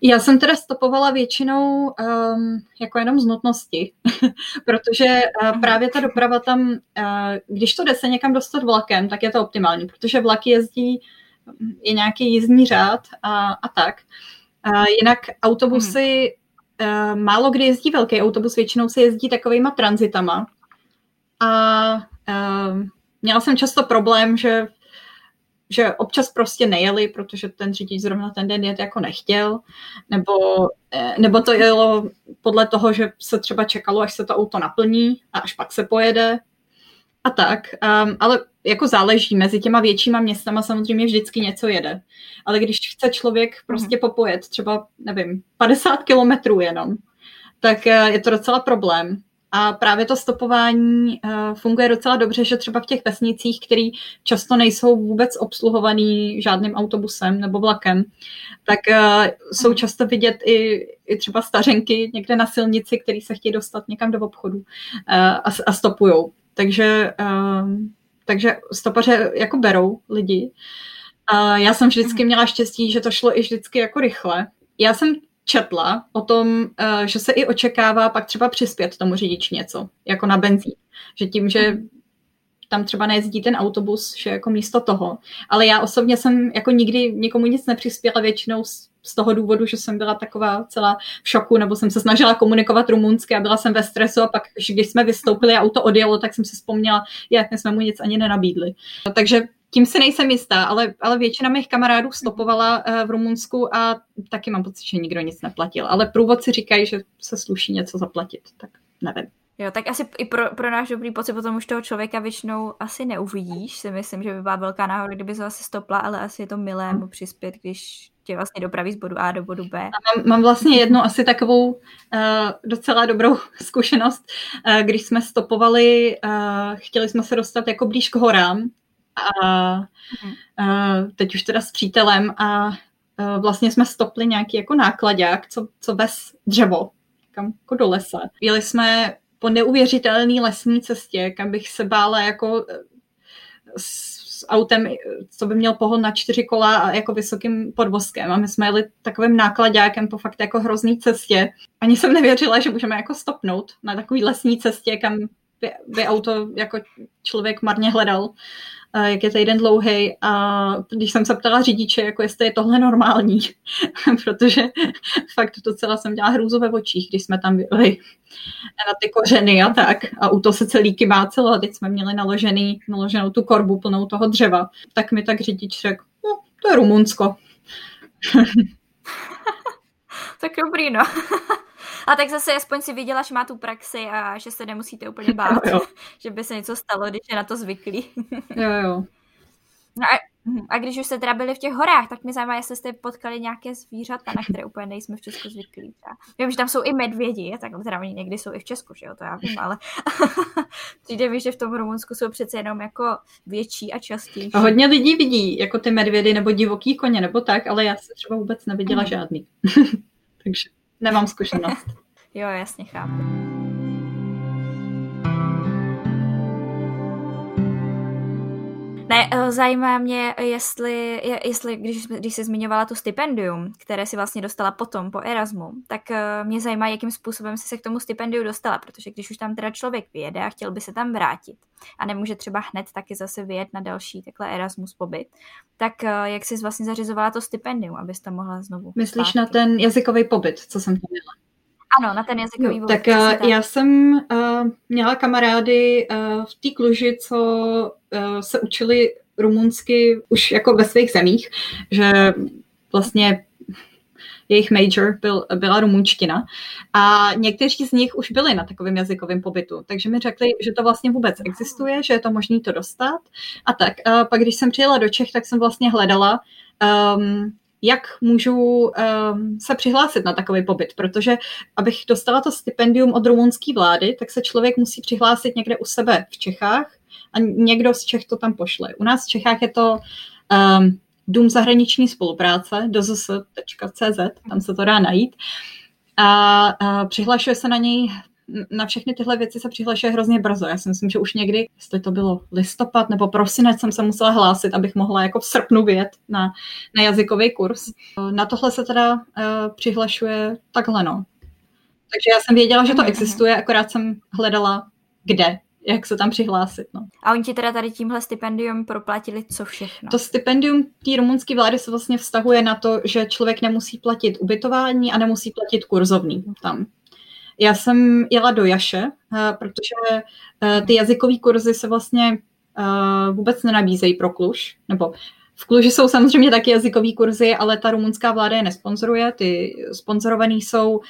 Já jsem teda stopovala většinou um, jako jenom z nutnosti, protože uh, právě ta doprava tam, uh, když to jde se někam dostat vlakem, tak je to optimální, protože vlaky jezdí, je nějaký jízdní řád a, a tak. Uh, jinak autobusy, hmm. uh, málo kdy jezdí velký autobus, většinou se jezdí takovejma tranzitama. A uh, měla jsem často problém, že že občas prostě nejeli, protože ten řidič zrovna ten den jet jako nechtěl, nebo, nebo to jelo podle toho, že se třeba čekalo, až se to auto naplní a až pak se pojede a tak. Um, ale jako záleží, mezi těma většíma městama samozřejmě vždycky něco jede. Ale když chce člověk prostě popojet třeba, nevím, padesát kilometrů jenom, tak je to docela problém. A právě to stopování funguje docela dobře, že třeba v těch vesnicích, které často nejsou vůbec obsluhovaný žádným autobusem nebo vlakem, tak jsou často vidět i, i třeba stařenky někde na silnici, které se chtějí dostat někam do obchodu a, a stopujou. Takže, takže stopaře jako berou lidi. A já jsem vždycky měla štěstí, že to šlo i vždycky jako rychle. Já jsem četla o tom, že se i očekává pak třeba přispět tomu řidiči něco, jako na benzín. Že tím, že tam třeba nejezdí ten autobus, že jako místo toho. Ale já osobně jsem jako nikdy nikomu nic nepřispěla, většinou z, z toho důvodu, že jsem byla taková celá v šoku, nebo jsem se snažila komunikovat rumunsky a byla jsem ve stresu a pak, když jsme vystoupili a auto odjelo, tak jsem si vzpomněla, jak jsme mu nic ani nenabídli. Takže tím si nejsem jistá, ale, ale většina mých kamarádů stopovala v Rumunsku a taky mám pocit, že nikdo nic neplatil. Ale průvodci říkají, že se sluší něco zaplatit, tak nevím. Jo, tak asi i pro, pro náš dobrý pocit potom už toho člověka většinou asi neuvidíš. Si myslím, že by byla velká náhoda, kdyby se asi stopla, ale asi je to milé mu přispět, když tě vlastně dopraví z bodu A do bodu B. Mám, mám vlastně jednu asi takovou uh, docela dobrou zkušenost. Uh, když jsme stopovali, uh, chtěli jsme se dostat jako blíž k horám, a teď už teda s přítelem a vlastně jsme stopli nějaký jako nákladák, co, co vez dřevo, kam jako do lesa. Jeli jsme po neuvěřitelné lesní cestě, kam bych se bála jako s, s autem, co by měl pohon na čtyři kola a jako vysokým podvozkem. A my jsme jeli takovým nákladákem po fakt jako hrozný cestě. Ani jsem nevěřila, že můžeme jako stopnout na takový lesní cestě, kam by, by auto jako člověk marně hledal, jak je týden dlouhej, a když jsem se ptala řidiče, jako jestli je tohle normální, protože fakt docela jsem měla hrůzu ve očích, když jsme tam byli na ty kořeny a tak. A u toho se celý kybácelo a teď jsme měli naložený, naloženou tu korbu plnou toho dřeva. Tak mi tak řidič řekl, no, to je Rumunsko. Tak dobrý, no. A tak zase aspoň si viděla, že má tu praxi a že se nemusíte úplně bát, jo, jo. Že by se něco stalo, když je na to zvyklí. Jo, jo. No a, a když už jste teda byli v těch horách, tak mi zajímá, jestli jste potkali nějaké zvířata, na které úplně nejsme v Česku zvyklí. Vím, že tam jsou i medvědi, tak teda oni někdy jsou i v Česku, že jo, to já vím, ale přijde mi, že v tom Rumunsku jsou přece jenom jako větší a častější. A hodně lidí vidí jako ty medvědy nebo divoký koně nebo tak, ale já se třeba vůbec neviděla mm. žádný. Takže nemám zkušenost. Jo, jasně, chápu. Ne, zajímá mě, jestli, jestli když, když jsi zmiňovala to stipendium, které si vlastně dostala potom, po Erasmu, tak mě zajímá, jakým způsobem jsi se k tomu stipendiu dostala, protože když už tam teda člověk vyjede a chtěl by se tam vrátit a nemůže třeba hned taky zase vyjet na další takhle Erasmus pobyt, tak jak jsi vlastně zařizovala to stipendium, abys tam mohla znovu? Myslíš zpátky na ten jazykový pobyt, co jsem tam měla? Ano, na ten jazykový pobyt. Tak uh, já jsem uh, měla kamarády uh, v té Kluži, co uh, se učili rumunsky už jako ve svých zemích, že vlastně jejich major byl, byla rumunština a někteří z nich už byli na takovém jazykovém pobytu, takže mi řekli, že to vlastně vůbec existuje, že je to možné to dostat a tak. A pak, když jsem přijela do Čech, tak jsem vlastně hledala, um, jak můžu um, se přihlásit na takový pobyt, protože abych dostala to stipendium od rumunské vlády, tak se člověk musí přihlásit někde u sebe v Čechách a někdo z Čech to tam pošle. U nás v Čechách je to um, Dům zahraniční spolupráce, d z s tečka c z, tam se to dá najít. A, a přihlašuje se na něj, na všechny tyhle věci se přihlašuje hrozně brzo. Já si myslím, že už někdy, jestli to bylo listopad nebo prosinec, jsem se musela hlásit, abych mohla jako v srpnu vyjet na, na jazykový kurz. Na tohle se teda uh, přihlašuje takhle, no. Takže já jsem věděla, že to existuje, akorát jsem hledala, kde. Jak se tam přihlásit. No. A oni ti teda tady tímhle stipendium proplatili co všechno? To stipendium té rumunské vlády se vlastně vztahuje na to, že člověk nemusí platit ubytování a nemusí platit kurzovní tam. Já jsem jela do Iaše, protože ty jazykové kurzy se vlastně vůbec nenabízejí pro Cluj, nebo v Cluji jsou samozřejmě taky jazykové kurzy, ale ta rumunská vláda je nesponzoruje, ty sponzorovaný jsou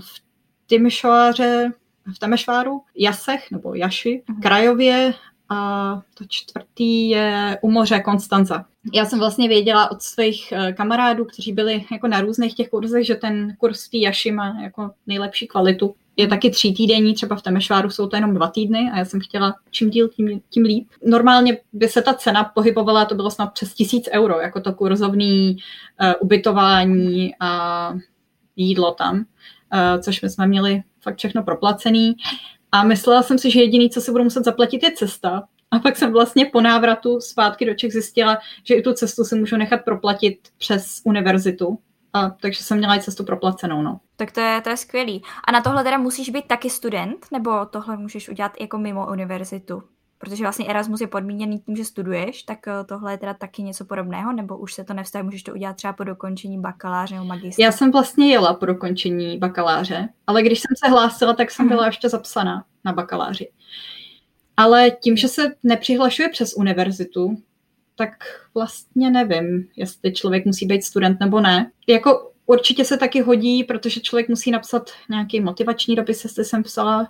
v Timișoaře, v Temešváru, Jasech nebo Iași, uh-huh. Krajově a to čtvrtý je u moře Konstanza. Já jsem vlastně věděla od svých kamarádů, kteří byli jako na různých těch kurzech, že ten kurz v té Iași má jako nejlepší kvalitu. Je taky tří týdenní, třeba v Temešváru jsou to jenom dva týdny a já jsem chtěla čím díl, tím, tím líp. Normálně by se ta cena pohybovala, to bylo snad přes tisíc euro, jako to kurzovní uh, ubytování a jídlo tam, uh, což my jsme měli fakt všechno proplacený. A myslela jsem si, že jediný, co si budu muset zaplatit, je cesta. A pak jsem vlastně po návratu zpátky do Čech zjistila, že i tu cestu si můžu nechat proplatit přes univerzitu. A, takže jsem měla i cestu proplacenou. No. Tak to je, to je skvělý. A na tohle teda musíš být taky student? Nebo tohle můžeš udělat jako mimo univerzitu? Protože vlastně Erasmus je podmíněný tím, že studuješ, tak tohle je teda taky něco podobného, nebo už se to nevztahuje, můžeš to udělat třeba po dokončení bakaláře nebo magistra? Já jsem vlastně jela po dokončení bakaláře, ale když jsem se hlásila, tak jsem byla ještě zapsaná na bakaláři. Ale tím, že se nepřihlašuje přes univerzitu, tak vlastně nevím, jestli člověk musí být student nebo ne. Jako určitě se taky hodí, protože člověk musí napsat nějaký motivační dopis, jestli jsem psala,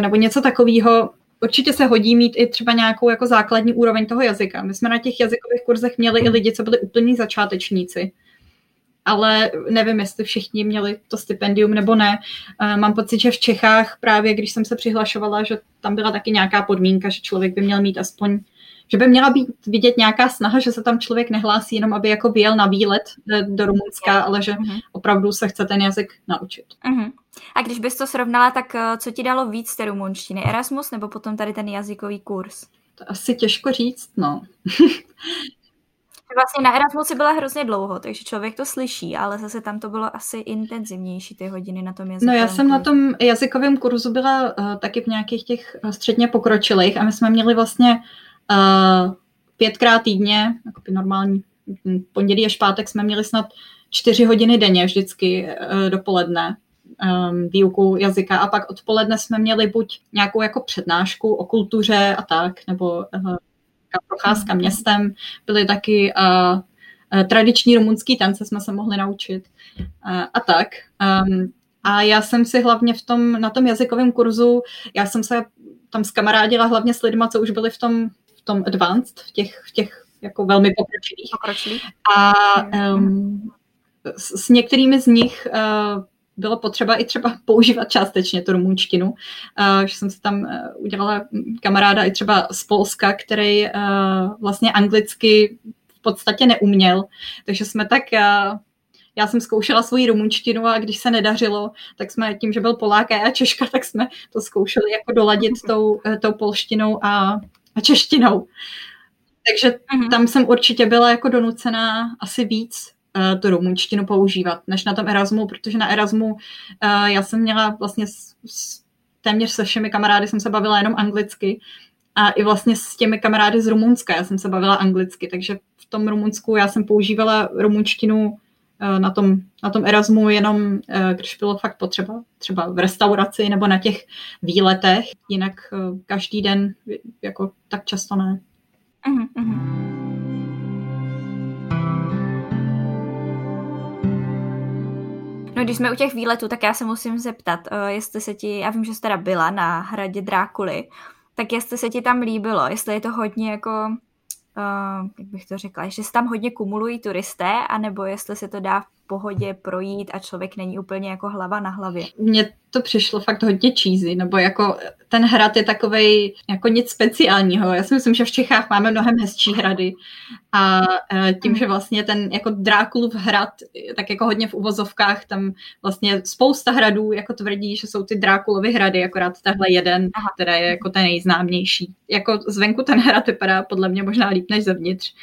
nebo něco takového. Určitě se hodí mít i třeba nějakou jako základní úroveň toho jazyka. My jsme na těch jazykových kurzech měli i lidi, co byli úplní začátečníci. Ale nevím, jestli všichni měli to stipendium nebo ne. Mám pocit, že v Čechách právě, když jsem se přihlašovala, že tam byla taky nějaká podmínka, že člověk by měl mít aspoň, že by měla být vidět nějaká snaha, že se tam člověk nehlásí jenom, aby jako vyjel na výlet do Rumunska, ale že opravdu se chce ten jazyk naučit. Uh-huh. A když bys to srovnala, tak co ti dalo víc té rumunštiny? Erasmus nebo potom tady ten jazykový kurz? To asi těžko říct, no. Vlastně na Erasmusi byla hrozně dlouho, takže člověk to slyší, ale zase tam to bylo asi intenzivnější ty hodiny na tom jazykovém. No já jsem na tom jazykovém kurzu byla uh, taky v nějakých těch středně pokročilých a my jsme měli vlastně Uh, pětkrát týdně, jako by normální pondělí až pátek, jsme měli snad čtyři hodiny denně vždycky uh, dopoledne um, výuku jazyka a pak odpoledne jsme měli buď nějakou jako přednášku o kultuře a tak, nebo uh, procházka městem, byly taky uh, tradiční rumunský tance jsme se mohli naučit uh, a tak. Um, a já jsem si hlavně v tom, na tom jazykovém kurzu, já jsem se tam zkamarádila hlavně s lidma, co už byli v tom tom advanced, v těch, v těch jako velmi pokročilých. Pokročilých. A um, s, s některými z nich uh, bylo potřeba i třeba používat částečně tu rumunštinu. Uh, že jsem si tam uh, udělala kamaráda i třeba z Polska, který uh, vlastně anglicky v podstatě neuměl. Takže jsme tak... Uh, Já jsem zkoušela svoji rumunštinu a když se nedařilo, tak jsme tím, že byl Polák a Češka, tak jsme to zkoušeli jako doladit tou, tou polštinou a, a češtinou. Takže uh-huh. tam jsem určitě byla jako donucená asi víc uh, tu rumunštinu používat, než na tom Erasmu, protože na Erasmu uh, já jsem měla vlastně s, s, téměř se všemi kamarády jsem se bavila jenom anglicky a i vlastně s těmi kamarády z Rumunska já jsem se bavila anglicky, takže v tom Rumunsku já jsem používala rumunštinu Na tom, na tom Erasmu jenom, když bylo fakt potřeba, třeba v restauraci nebo na těch výletech, jinak každý den jako tak často ne. Uh-huh, uh-huh. No, když jsme u těch výletů, tak já se musím zeptat, jestli se ti, já vím, že jsi teda byla na hradě Drákuly, tak jestli se ti tam líbilo, jestli je to hodně jako, uh, jak bych to řekla, jestli se tam hodně kumulují turisté, anebo jestli se to dá v pohodě projít a člověk není úplně jako hlava na hlavě. Mně to přišlo fakt hodně cheesy, nebo jako ten hrad je takovej jako nic speciálního. Já si myslím, že v Čechách máme mnohem hezčí hrady a tím, že vlastně ten jako Drákulův hrad, tak jako hodně v uvozovkách, tam vlastně spousta hradů jako tvrdí, že jsou ty Drákulovy hrady, akorát tahle jeden, Aha. teda je jako ten nejznámější. Jako zvenku ten hrad vypadá podle mě možná líp než zevnitř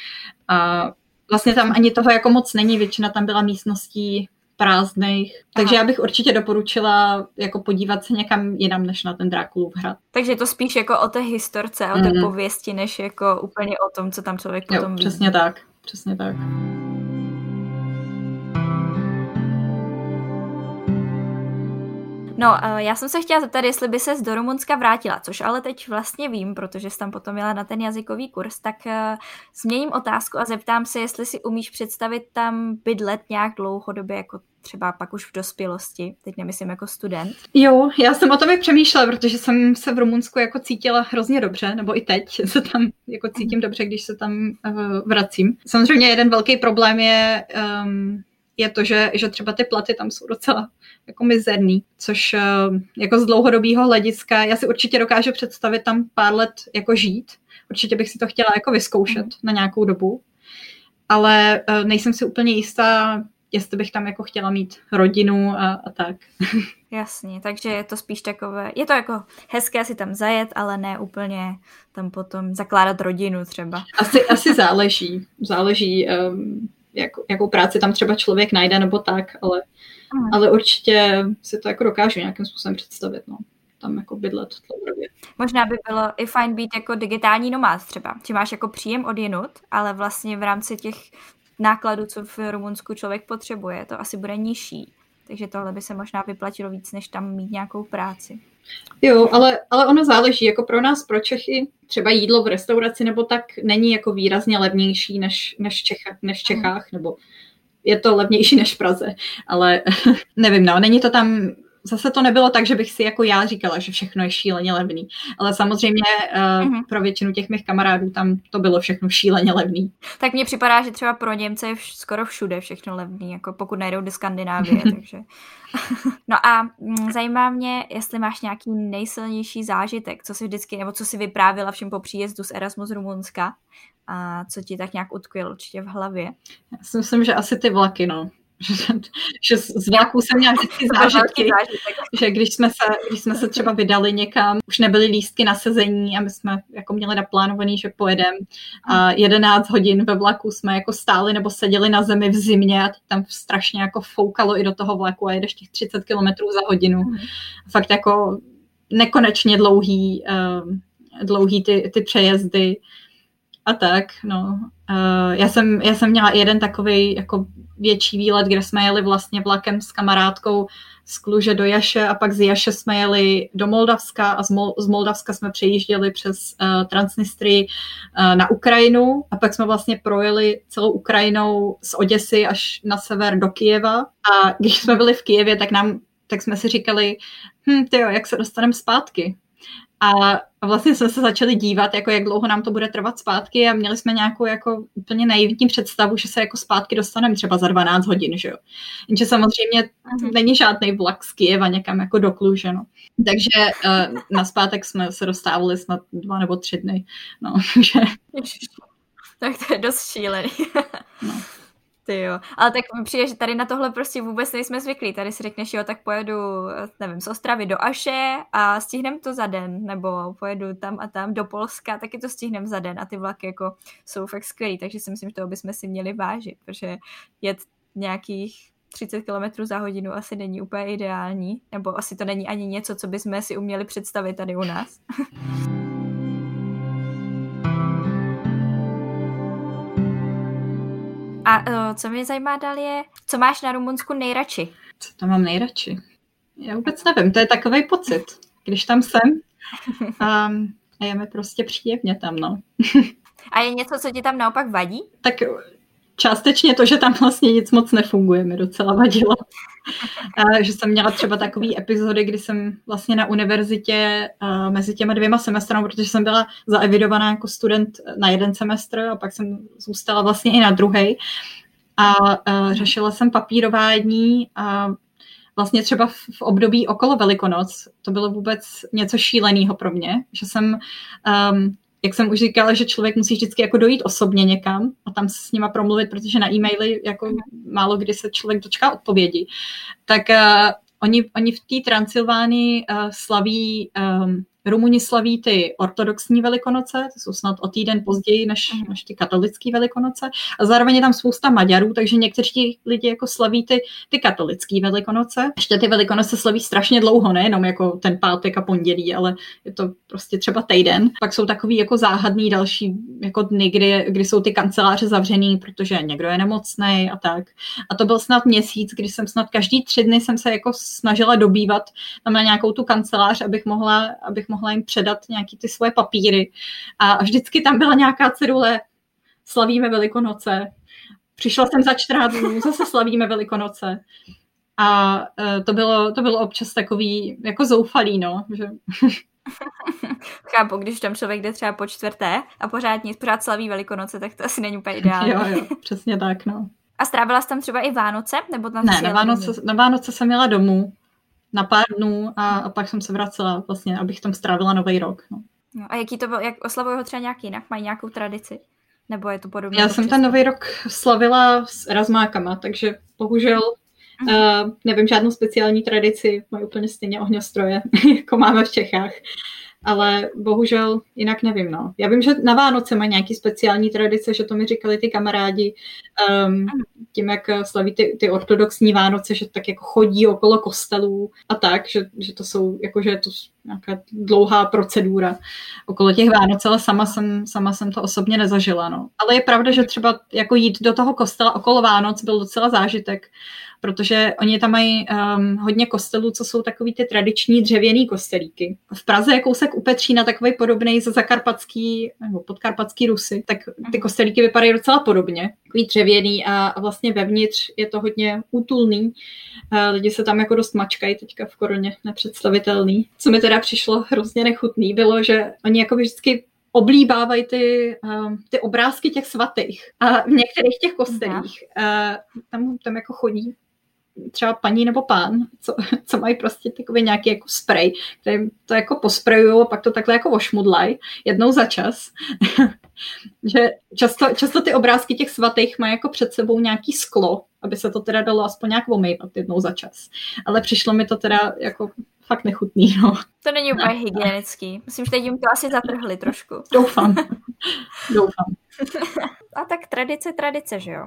a vlastně tam ani toho jako moc není, většina tam byla místností prázdných. Takže Aha. já bych určitě doporučila jako podívat se někam jinam, než na ten Drákulův hrad. Takže to spíš jako o té historce, o té mm. pověsti, než jako úplně o tom, co tam člověk potom jo, přesně ví. tak, přesně tak. No, já jsem se chtěla zeptat, jestli by ses do Rumunska vrátila, což ale teď vlastně vím, protože jsi tam potom jela na ten jazykový kurz, tak změním otázku a zeptám se, jestli si umíš představit tam bydlet nějak dlouhodobě, jako třeba pak už v dospělosti, teď nemyslím jako student. Jo, já jsem o tom přemýšlela, protože jsem se v Rumunsku jako cítila hrozně dobře, nebo i teď se tam jako cítím dobře, když se tam vracím. Samozřejmě jeden velký problém je... Um, je to, že, že třeba ty platy tam jsou docela jako mizerný, což jako z dlouhodobého hlediska, já si určitě dokážu představit tam pár let jako žít, určitě bych si to chtěla jako vyzkoušet na nějakou dobu, ale nejsem si úplně jistá, jestli bych tam jako chtěla mít rodinu a, a tak. Jasně, takže je to spíš takové, je to jako hezké si tam zajet, ale ne úplně tam potom zakládat rodinu třeba. Asi, asi záleží, záleží um, Jakou, jakou práci tam třeba člověk najde nebo tak, ale, hmm. ale určitě si to jako dokážu nějakým způsobem představit, no, tam jako bydlet dlouhodobě. Možná by bylo i fajn být jako digitální nomád třeba, či máš jako příjem odjenut, ale vlastně v rámci těch nákladů, co v Rumunsku člověk potřebuje, to asi bude nižší, takže tohle by se možná vyplatilo víc, než tam mít nějakou práci. Jo, ale, ale ono záleží, jako pro nás, pro Čechy, třeba jídlo v restauraci nebo tak není jako výrazně levnější než, než, Čecha, než v Čechách, nebo je to levnější než v Praze, ale nevím, no, není to tam, zase to nebylo tak, že bych si jako já říkala, že všechno je šíleně levný, ale samozřejmě uh, pro většinu těch mých kamarádů tam to bylo všechno šíleně levný. Tak mně připadá, že třeba pro Němce je vš- skoro všude všechno levný, jako pokud nejdou do Skandinávie, takže... No a zajímá mě, jestli máš nějaký nejsilnější zážitek, co si vždycky, nebo co si vyprávila všem po příjezdu z Erasmu z Rumunska a co ti tak nějak utkvěl určitě v hlavě. Já si myslím, že asi ty vlaky, no. Že z vlaků jsem měla vždycky zážitky, že když jsme, se, když jsme se třeba vydali někam, už nebyly lístky na sezení a my jsme jako měli naplánovaný, že pojedeme a jedenáct hodin ve vlaku jsme jako stáli nebo seděli na zemi v zimě a tam strašně jako foukalo i do toho vlaku a jedeš těch třicet kilometrů za hodinu. Fakt jako nekonečně dlouhý, dlouhý ty, ty přejezdy a tak, no. Já jsem, já jsem měla jeden takovej jako větší výlet, kde jsme jeli vlastně vlakem s kamarádkou z Kluže do Iaše a pak z Iaše jsme jeli do Moldavska a z, Mol- z Moldavska jsme přejížděli přes uh, Transnistri uh, na Ukrajinu a pak jsme vlastně projeli celou Ukrajinou z Oděsy až na sever do Kyjeva a když jsme byli v Kyjevě, tak nám, tak jsme si říkali, hm, tyjo, jak se dostaneme zpátky? A vlastně jsme se začali dívat, jako jak dlouho nám to bude trvat zpátky a měli jsme nějakou jako úplně naivní představu, že se jako zpátky dostaneme třeba za dvanáct hodin, že jo. Jenže samozřejmě není žádný vlak z Kyjeva někam jako do Kluže, no. Takže uh, nazpátek jsme se dostávali snad dva nebo tři dny, no. Že... Tak to je dost šílený. No. Ty jo. Ale tak mi přijde, že tady na tohle prostě vůbec nejsme zvyklí. Tady si řekneš, jo, tak pojedu, nevím, z Ostravy do Aše a stihnem to za den, nebo pojedu tam a tam do Polska, taky to stihnem za den a ty vlaky jako jsou fakt skvělý, takže si myslím, že toho bychom si měli vážit, protože jet nějakých třicet kilometrů za hodinu asi není úplně ideální, nebo asi to není ani něco, co bychom si uměli představit tady u nás. A co mě zajímá dál je, co máš na Rumunsku nejradši? Co tam mám nejradši? Já vůbec nevím, to je takovej pocit, když tam jsem a, a je mi prostě příjemně tam, no. A je něco, co ti tam naopak vadí? Tak částečně to, že tam vlastně nic moc nefunguje, mi docela vadilo. Že jsem měla třeba takový epizody, kdy jsem vlastně na univerzitě mezi těma dvěma semestrami, protože jsem byla zaevidovaná jako student na jeden semestr a pak jsem zůstala vlastně i na druhý. A řešila jsem papírování a vlastně třeba v období okolo Velikonoc, to bylo vůbec něco šíleného pro mě, že jsem, um, jak jsem už říkala, že člověk musí vždycky jako dojít osobně někam a tam s nima promluvit, protože na e-maily jako málo kdy se člověk dočká odpovědi. Tak uh, oni, oni v té Transylvánii uh, slaví, um, Rumuni slaví ty ortodoxní Velikonoce, to jsou snad o týden později než, než ty katolické Velikonoce a zároveň je tam spousta Maďarů, takže někteří lidi jako slaví ty, ty katolické Velikonoce. Ještě ty Velikonoce slaví strašně dlouho, nejenom jako ten pátek a pondělí, ale je to prostě třeba týden. Pak jsou takový jako záhadný další jako dny, kdy, kdy jsou ty kanceláře zavřený, protože někdo je nemocný a tak. A to byl snad měsíc, kdy jsem snad každý tři dny jsem se jako snažila dobývat tam na nějakou tu kancelář, abych mohla, abych mohla mohla jim předat nějaký ty svoje papíry. A vždycky tam byla nějaká cedule slavíme Velikonoce. Přišla jsem za čtrnáct dnů, zase slavíme Velikonoce. A to bylo, to bylo občas takový jako zoufalý, no. Že... Chápu, když tam člověk jde třeba po čtvrté a pořád nic, pořád slaví Velikonoce, tak to asi není úplně ideální. Jo, jo, přesně tak, no. A strávila jsi tam třeba i Vánoce? Nebo tam ne, na Vánoce, na Vánoce jsem jela domů. Na pár dnů a, a pak jsem se vracela vlastně, abych tam strávila nový rok. No. No a jaký to bylo, jak oslavují ho třeba nějak jinak? Mají nějakou tradici? Nebo je to podobné? Já jsem ten nový rok slavila s razmákama, takže bohužel uh-huh. uh, nevím žádnou speciální tradici, mají úplně stejně ohňostroje, jako máme v Čechách. Ale bohužel jinak nevím, no. Já vím, že na Vánoce mají nějaký speciální tradice, že to mi říkali ty kamarádi, um, tím, jak slaví ty, ty ortodoxní Vánoce, že tak jako chodí okolo kostelů a tak, že, že to jsou, jakože je to nějaká dlouhá procedura okolo těch Vánoc, ale sama jsem, sama jsem to osobně nezažila, no. Ale je pravda, že třeba jako jít do toho kostela okolo Vánoc byl docela zážitek, protože oni tam mají um, hodně kostelů, co jsou takový ty tradiční dřevěný kostelíky. V Praze je kousek u Petřína takový podobný ze zakarpatský nebo podkarpatský Rusy, tak ty kostelíky vypadají docela podobně, takový dřevěný a, a vlastně vevnitř je to hodně útulný. A lidi se tam jako dost mačkají teďka v koroně, nepředstavitelný. Co mi teda přišlo hrozně nechutný, bylo, že oni jako vždycky oblíbávají ty, uh, ty obrázky těch svatých a v některých těch kostelích. Uh, tam, tam jako chodí třeba paní nebo pán, co, co mají prostě takový nějaký jako sprej, který to jako posprejují a pak to takhle jako ošmudlají jednou za čas. Že často, často ty obrázky těch svatých mají jako před sebou nějaký sklo, aby se to teda dalo aspoň nějak omývat jednou za čas. Ale přišlo mi to teda jako fakt nechutný, no. To není úplně ne, hygienický. Myslím, že teď jim to asi zatrhli trošku. Doufám. Doufám. A tak tradice, tradice, že jo?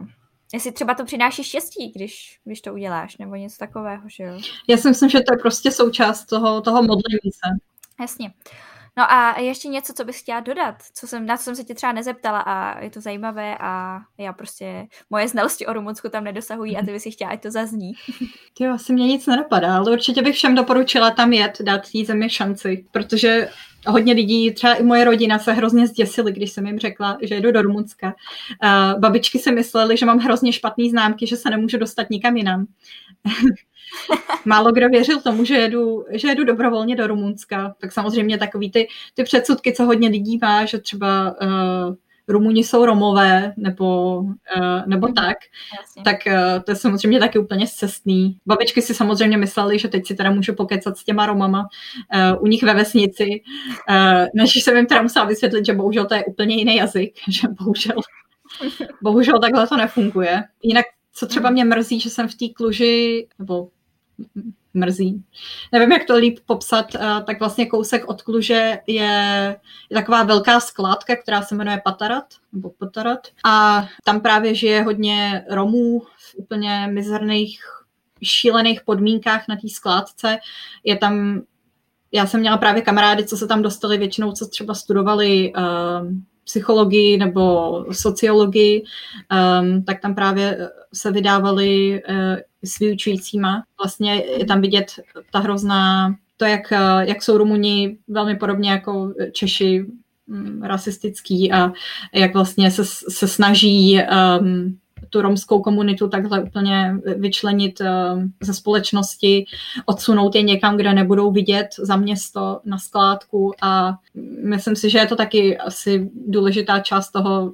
Jestli třeba to přináší štěstí, když, když to uděláš, nebo něco takového, že jo? Já si myslím, že to je prostě součást toho, toho modlení se. Jasně. No a ještě něco, co bych chtěla dodat, co jsem, na co jsem se tě třeba nezeptala a je to zajímavé a já prostě, moje znalosti o Rumunsku tam nedosahují a ty bys si chtěla, ať to zazní. Jo, asi mě nic nenapadá, ale určitě bych všem doporučila tam jet, dát té zemi šanci, protože hodně lidí, třeba i moje rodina se hrozně zděsily, když jsem jim řekla, že jedu do Rumunska. Uh, babičky si myslely, že mám hrozně špatný známky, že se nemůžu dostat nikam jinam. Málo kdo věřil tomu, že jedu, že jedu dobrovolně do Rumunska. Tak samozřejmě takový ty, ty předsudky, co hodně lidí má, že třeba uh, Rumuni jsou Romové, nebo, uh, nebo tak, Jasně. tak uh, to je samozřejmě taky úplně scestný. Babičky si samozřejmě myslely, že teď si teda můžu pokecat s těma Romama uh, u nich ve vesnici, uh, než jsem jim teda musela vysvětlit, že bohužel to je úplně jiný jazyk, že bohužel, bohužel takhle to nefunguje. Jinak co třeba mě mrzí, že jsem v té Kluži, nebo mrzí, nevím, jak to líp popsat, tak vlastně kousek od Kluže je, je taková velká skládka, která se jmenuje Pata Rât, nebo Pata Rât, a tam právě žije hodně Romů v úplně mizerných, šílených podmínkách na té skládce. Je tam, já jsem měla právě kamarády, co se tam dostali většinou, co třeba studovali uh, psychologii nebo sociologii, um, tak tam právě se vydávali uh, s vyučujícíma. Vlastně je tam vidět ta hrozná, to, jak, uh, jak jsou Rumuni velmi podobně jako Češi um, rasistický a jak vlastně se, se snaží um, tu romskou komunitu takhle úplně vyčlenit ze společnosti, odsunout je někam, kde nebudou vidět, za město, na skládku, a myslím si, že je to taky asi důležitá část toho,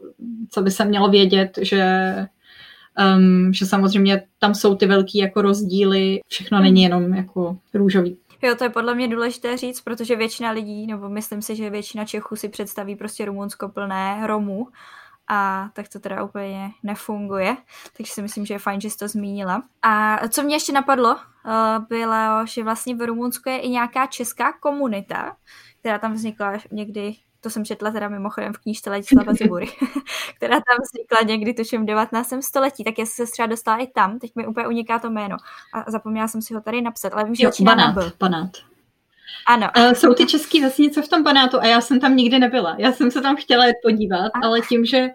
co by se mělo vědět, že Um, že samozřejmě tam jsou ty velký jako rozdíly, všechno není jenom jako růžový. Jo, to je podle mě důležité říct, protože většina lidí, nebo myslím si, že většina Čechů si představí prostě Rumunsko plné Romů, a tak to teda úplně nefunguje, takže si myslím, že je fajn, že jsi to zmínila. A co mě ještě napadlo, bylo, že vlastně v Rumunsku je i nějaká česká komunita, která tam vznikla někdy, to jsem četla teda mimochodem v knížce Ladislava Zubury, která tam vznikla někdy tuším v devatenáctém století, tak já jsem se třeba dostala i tam, teď mi úplně uniká to jméno a zapomněla jsem si ho tady napsat, ale vím, že většina nebyl. Banát. Ano. Jsou ty český vesnice v tom Banátu a já jsem tam nikdy nebyla. Já jsem se tam chtěla podívat, a... ale tím, že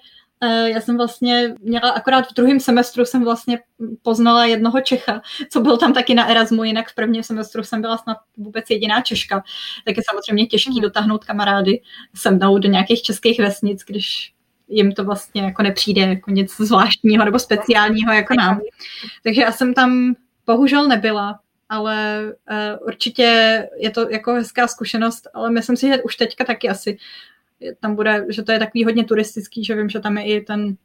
já jsem vlastně měla akorát v druhém semestru jsem vlastně poznala jednoho Čecha, co byl tam taky na Erasmu, jinak v prvním semestru jsem byla snad vůbec jediná Češka. Tak je samozřejmě těžký hmm. dotáhnout kamarády se mnou do nějakých českých vesnic, když jim to vlastně jako nepřijde jako nic zvláštního nebo speciálního jako nám. Takže já jsem tam bohužel nebyla, ale uh, určitě je to jako hezká zkušenost, ale myslím si, že už teďka taky asi tam bude, že to je takový hodně turistický, že vím, že tam je i ten,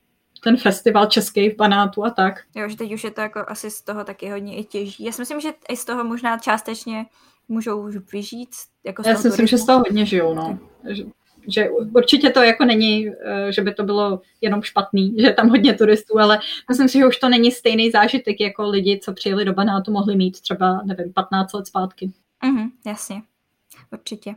ten festival český v Banátu a tak. Jo, že teď už je to jako asi z toho taky hodně i těží. Já si myslím, že i z toho možná částečně můžou vyžít. Jako Já si myslím, že z toho hodně žijou, no. Že, že určitě to jako není, že by to bylo jenom špatný, že je tam hodně turistů, ale myslím si, že už to není stejný zážitek, jako lidi, co přijeli do Banátu, mohli mít třeba, nevím, patnáct let zpátky. Mhm, jasně. Určitě.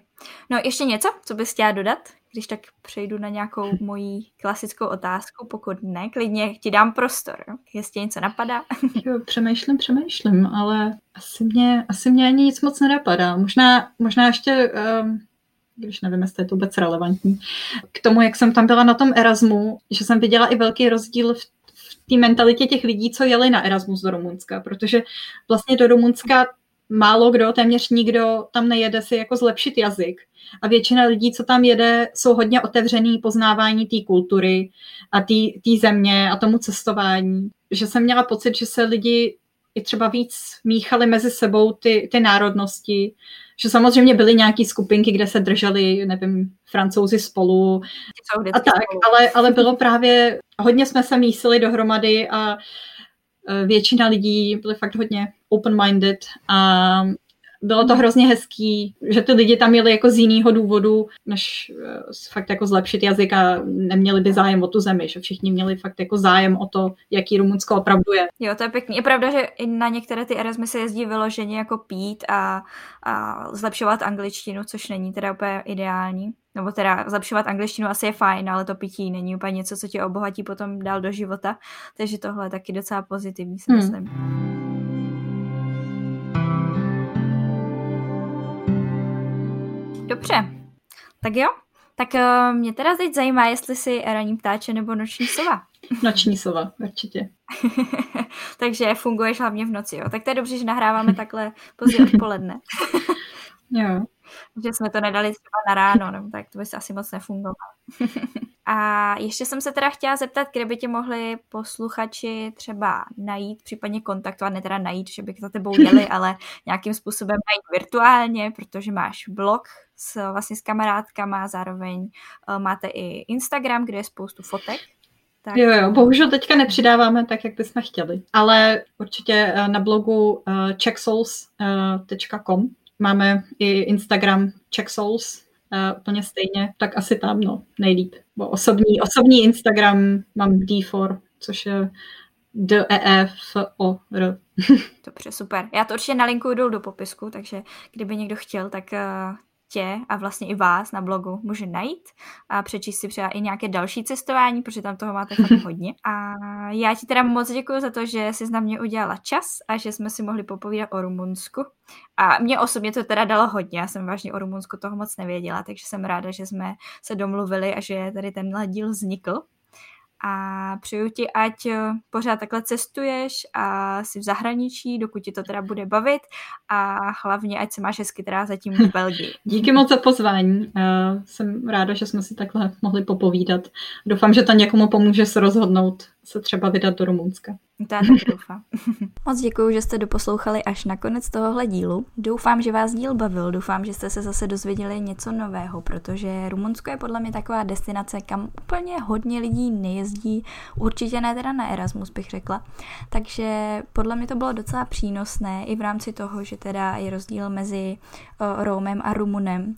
No ještě něco, co bys chtěla dodat? Když tak přejdu na nějakou moji klasickou otázku, pokud ne, klidně ti dám prostor, jestli něco napadá. Jo, přemýšlím, přemýšlím, ale asi mě, asi mě ani nic moc nenapadá. Možná, možná ještě, když nevím, jestli je to vůbec relevantní, k tomu, jak jsem tam byla na tom Erasmu, že jsem viděla i velký rozdíl v té mentalitě těch lidí, co jeli na Erasmus do Rumunska, protože vlastně do Rumunska málo kdo, téměř nikdo tam nejede si jako zlepšit jazyk. A většina lidí, co tam jede, jsou hodně otevřený poznávání té kultury a té země a tomu cestování. Že jsem měla pocit, že se lidi i třeba víc míchali mezi sebou ty, ty národnosti. Že samozřejmě byly nějaké skupinky, kde se drželi, nevím, Francouzi spolu a tak, ale, ale bylo právě, hodně jsme se mísili dohromady a většina lidí byly fakt hodně open-minded a bylo to hrozně hezký, že ty lidi tam jeli jako z jiného důvodu, než fakt jako zlepšit jazyk a neměli by zájem o tu zemi, že všichni měli fakt jako zájem o to, jaký Rumunsko opravdu je. Jo, to je pěkný. Je pravda, že i na některé ty Erasmy se jezdí vyloženě jako pít a, a zlepšovat angličtinu, což není teda úplně ideální. Nebo teda zlepšovat angličtinu asi je fajn, ale to pití není úplně něco, co tě obohatí potom dál do života. Takže tohle je taky docela pozitivní, si myslím. Hmm. Dobře, tak jo. Tak uh, mě teda teď zajímá, jestli jsi ranní ptáče nebo noční sova. Noční sova, určitě. Takže funguješ hlavně v noci, jo. Tak to je dobře, že nahráváme takhle pozdě odpoledne. Jo. Že jsme to nedali třeba na ráno, nebo tak to by se asi moc nefungovalo. A ještě jsem se teda chtěla zeptat, kde by tě mohli posluchači třeba najít, případně kontaktovat, ne teda najít, že by za tebou jeli, ale nějakým způsobem najít virtuálně, protože máš blog s, vlastně s kamarádkama, zároveň máte i Instagram, kde je spoustu fotek. Tak. Jo, jo, bohužel teďka nepřidáváme tak, jak bychom chtěli, ale určitě na blogu czech souls tečka com máme i Instagram Czech Souls, uh, úplně stejně, tak asi tam, no, nejlíp. Bo osobní, osobní Instagram mám D čtyři, což je D E F O R. Dobře, super. Já to určitě nalinkuju dolů do popisku, takže kdyby někdo chtěl, tak uh, tě a vlastně i vás na blogu může najít a přečíst si třeba i nějaké další cestování, protože tam toho máte fakt hodně. A já ti teda moc děkuji za to, že jsi na mě udělala čas a že jsme si mohli popovídat o Rumunsku. A mě osobně to teda dalo hodně, já jsem vážně o Rumunsku toho moc nevěděla, takže jsem ráda, že jsme se domluvili a že tady tenhle díl vznikl. A přeju ti, ať pořád takhle cestuješ a jsi v zahraničí, dokud ti to teda bude bavit, a hlavně, ať se máš hezky teda zatím v Belgii. Díky moc za pozvání. Jsem ráda, že jsme si takhle mohli popovídat. Doufám, že to někomu pomůže se rozhodnout, se třeba vydat do Rumunska. Já tak doufám. Moc děkuji, že jste doposlouchali až na konec tohohle dílu. Doufám, že vás díl bavil, doufám, že jste se zase dozvěděli něco nového, protože Rumunsko je podle mě taková destinace, kam úplně hodně lidí nejezdí, určitě ne teda na Erasmus bych řekla. Takže podle mě to bylo docela přínosné i v rámci toho, že teda je rozdíl mezi Rómem a Rumunem,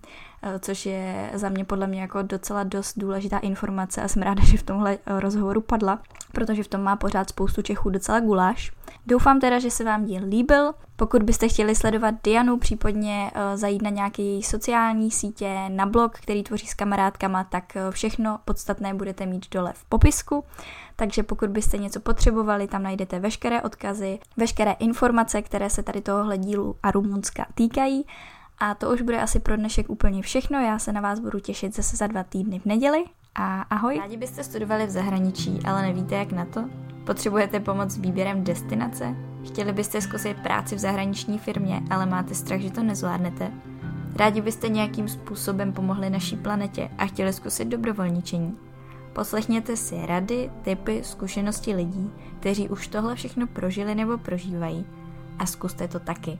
což je za mě podle mě jako docela dost důležitá informace a jsem ráda, že v tomhle rozhovoru padla, protože v tom má pořád spoustu Čechů docela guláš. Doufám teda, že se vám díl líbil. Pokud byste chtěli sledovat Dianu, případně zajít na nějaké její sociální sítě, na blog, který tvoří s kamarádkama, tak všechno podstatné budete mít dole v popisku. Takže pokud byste něco potřebovali, tam najdete veškeré odkazy, veškeré informace, které se tady tohohle dílu a Rumunska týkají. A to už bude asi pro dnešek úplně všechno. Já se na vás budu těšit zase za dva týdny v neděli. A ahoj! Rádi byste studovali v zahraničí, ale nevíte jak na to? Potřebujete pomoc s výběrem destinace? Chtěli byste zkusit práci v zahraniční firmě, ale máte strach, že to nezvládnete? Rádi byste nějakým způsobem pomohli naší planetě a chtěli zkusit dobrovolničení? Poslechněte si rady, tipy, zkušenosti lidí, kteří už tohle všechno prožili nebo prožívají. A zkuste to taky.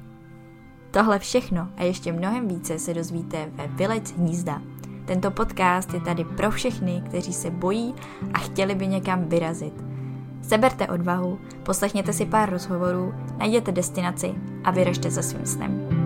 Tohle všechno a ještě mnohem více se dozvíte ve Vylec hnízda. Tento podcast je tady pro všechny, kteří se bojí a chtěli by někam vyrazit. Seberte odvahu, poslechněte si pár rozhovorů, najděte destinaci a vyražte za svým snem.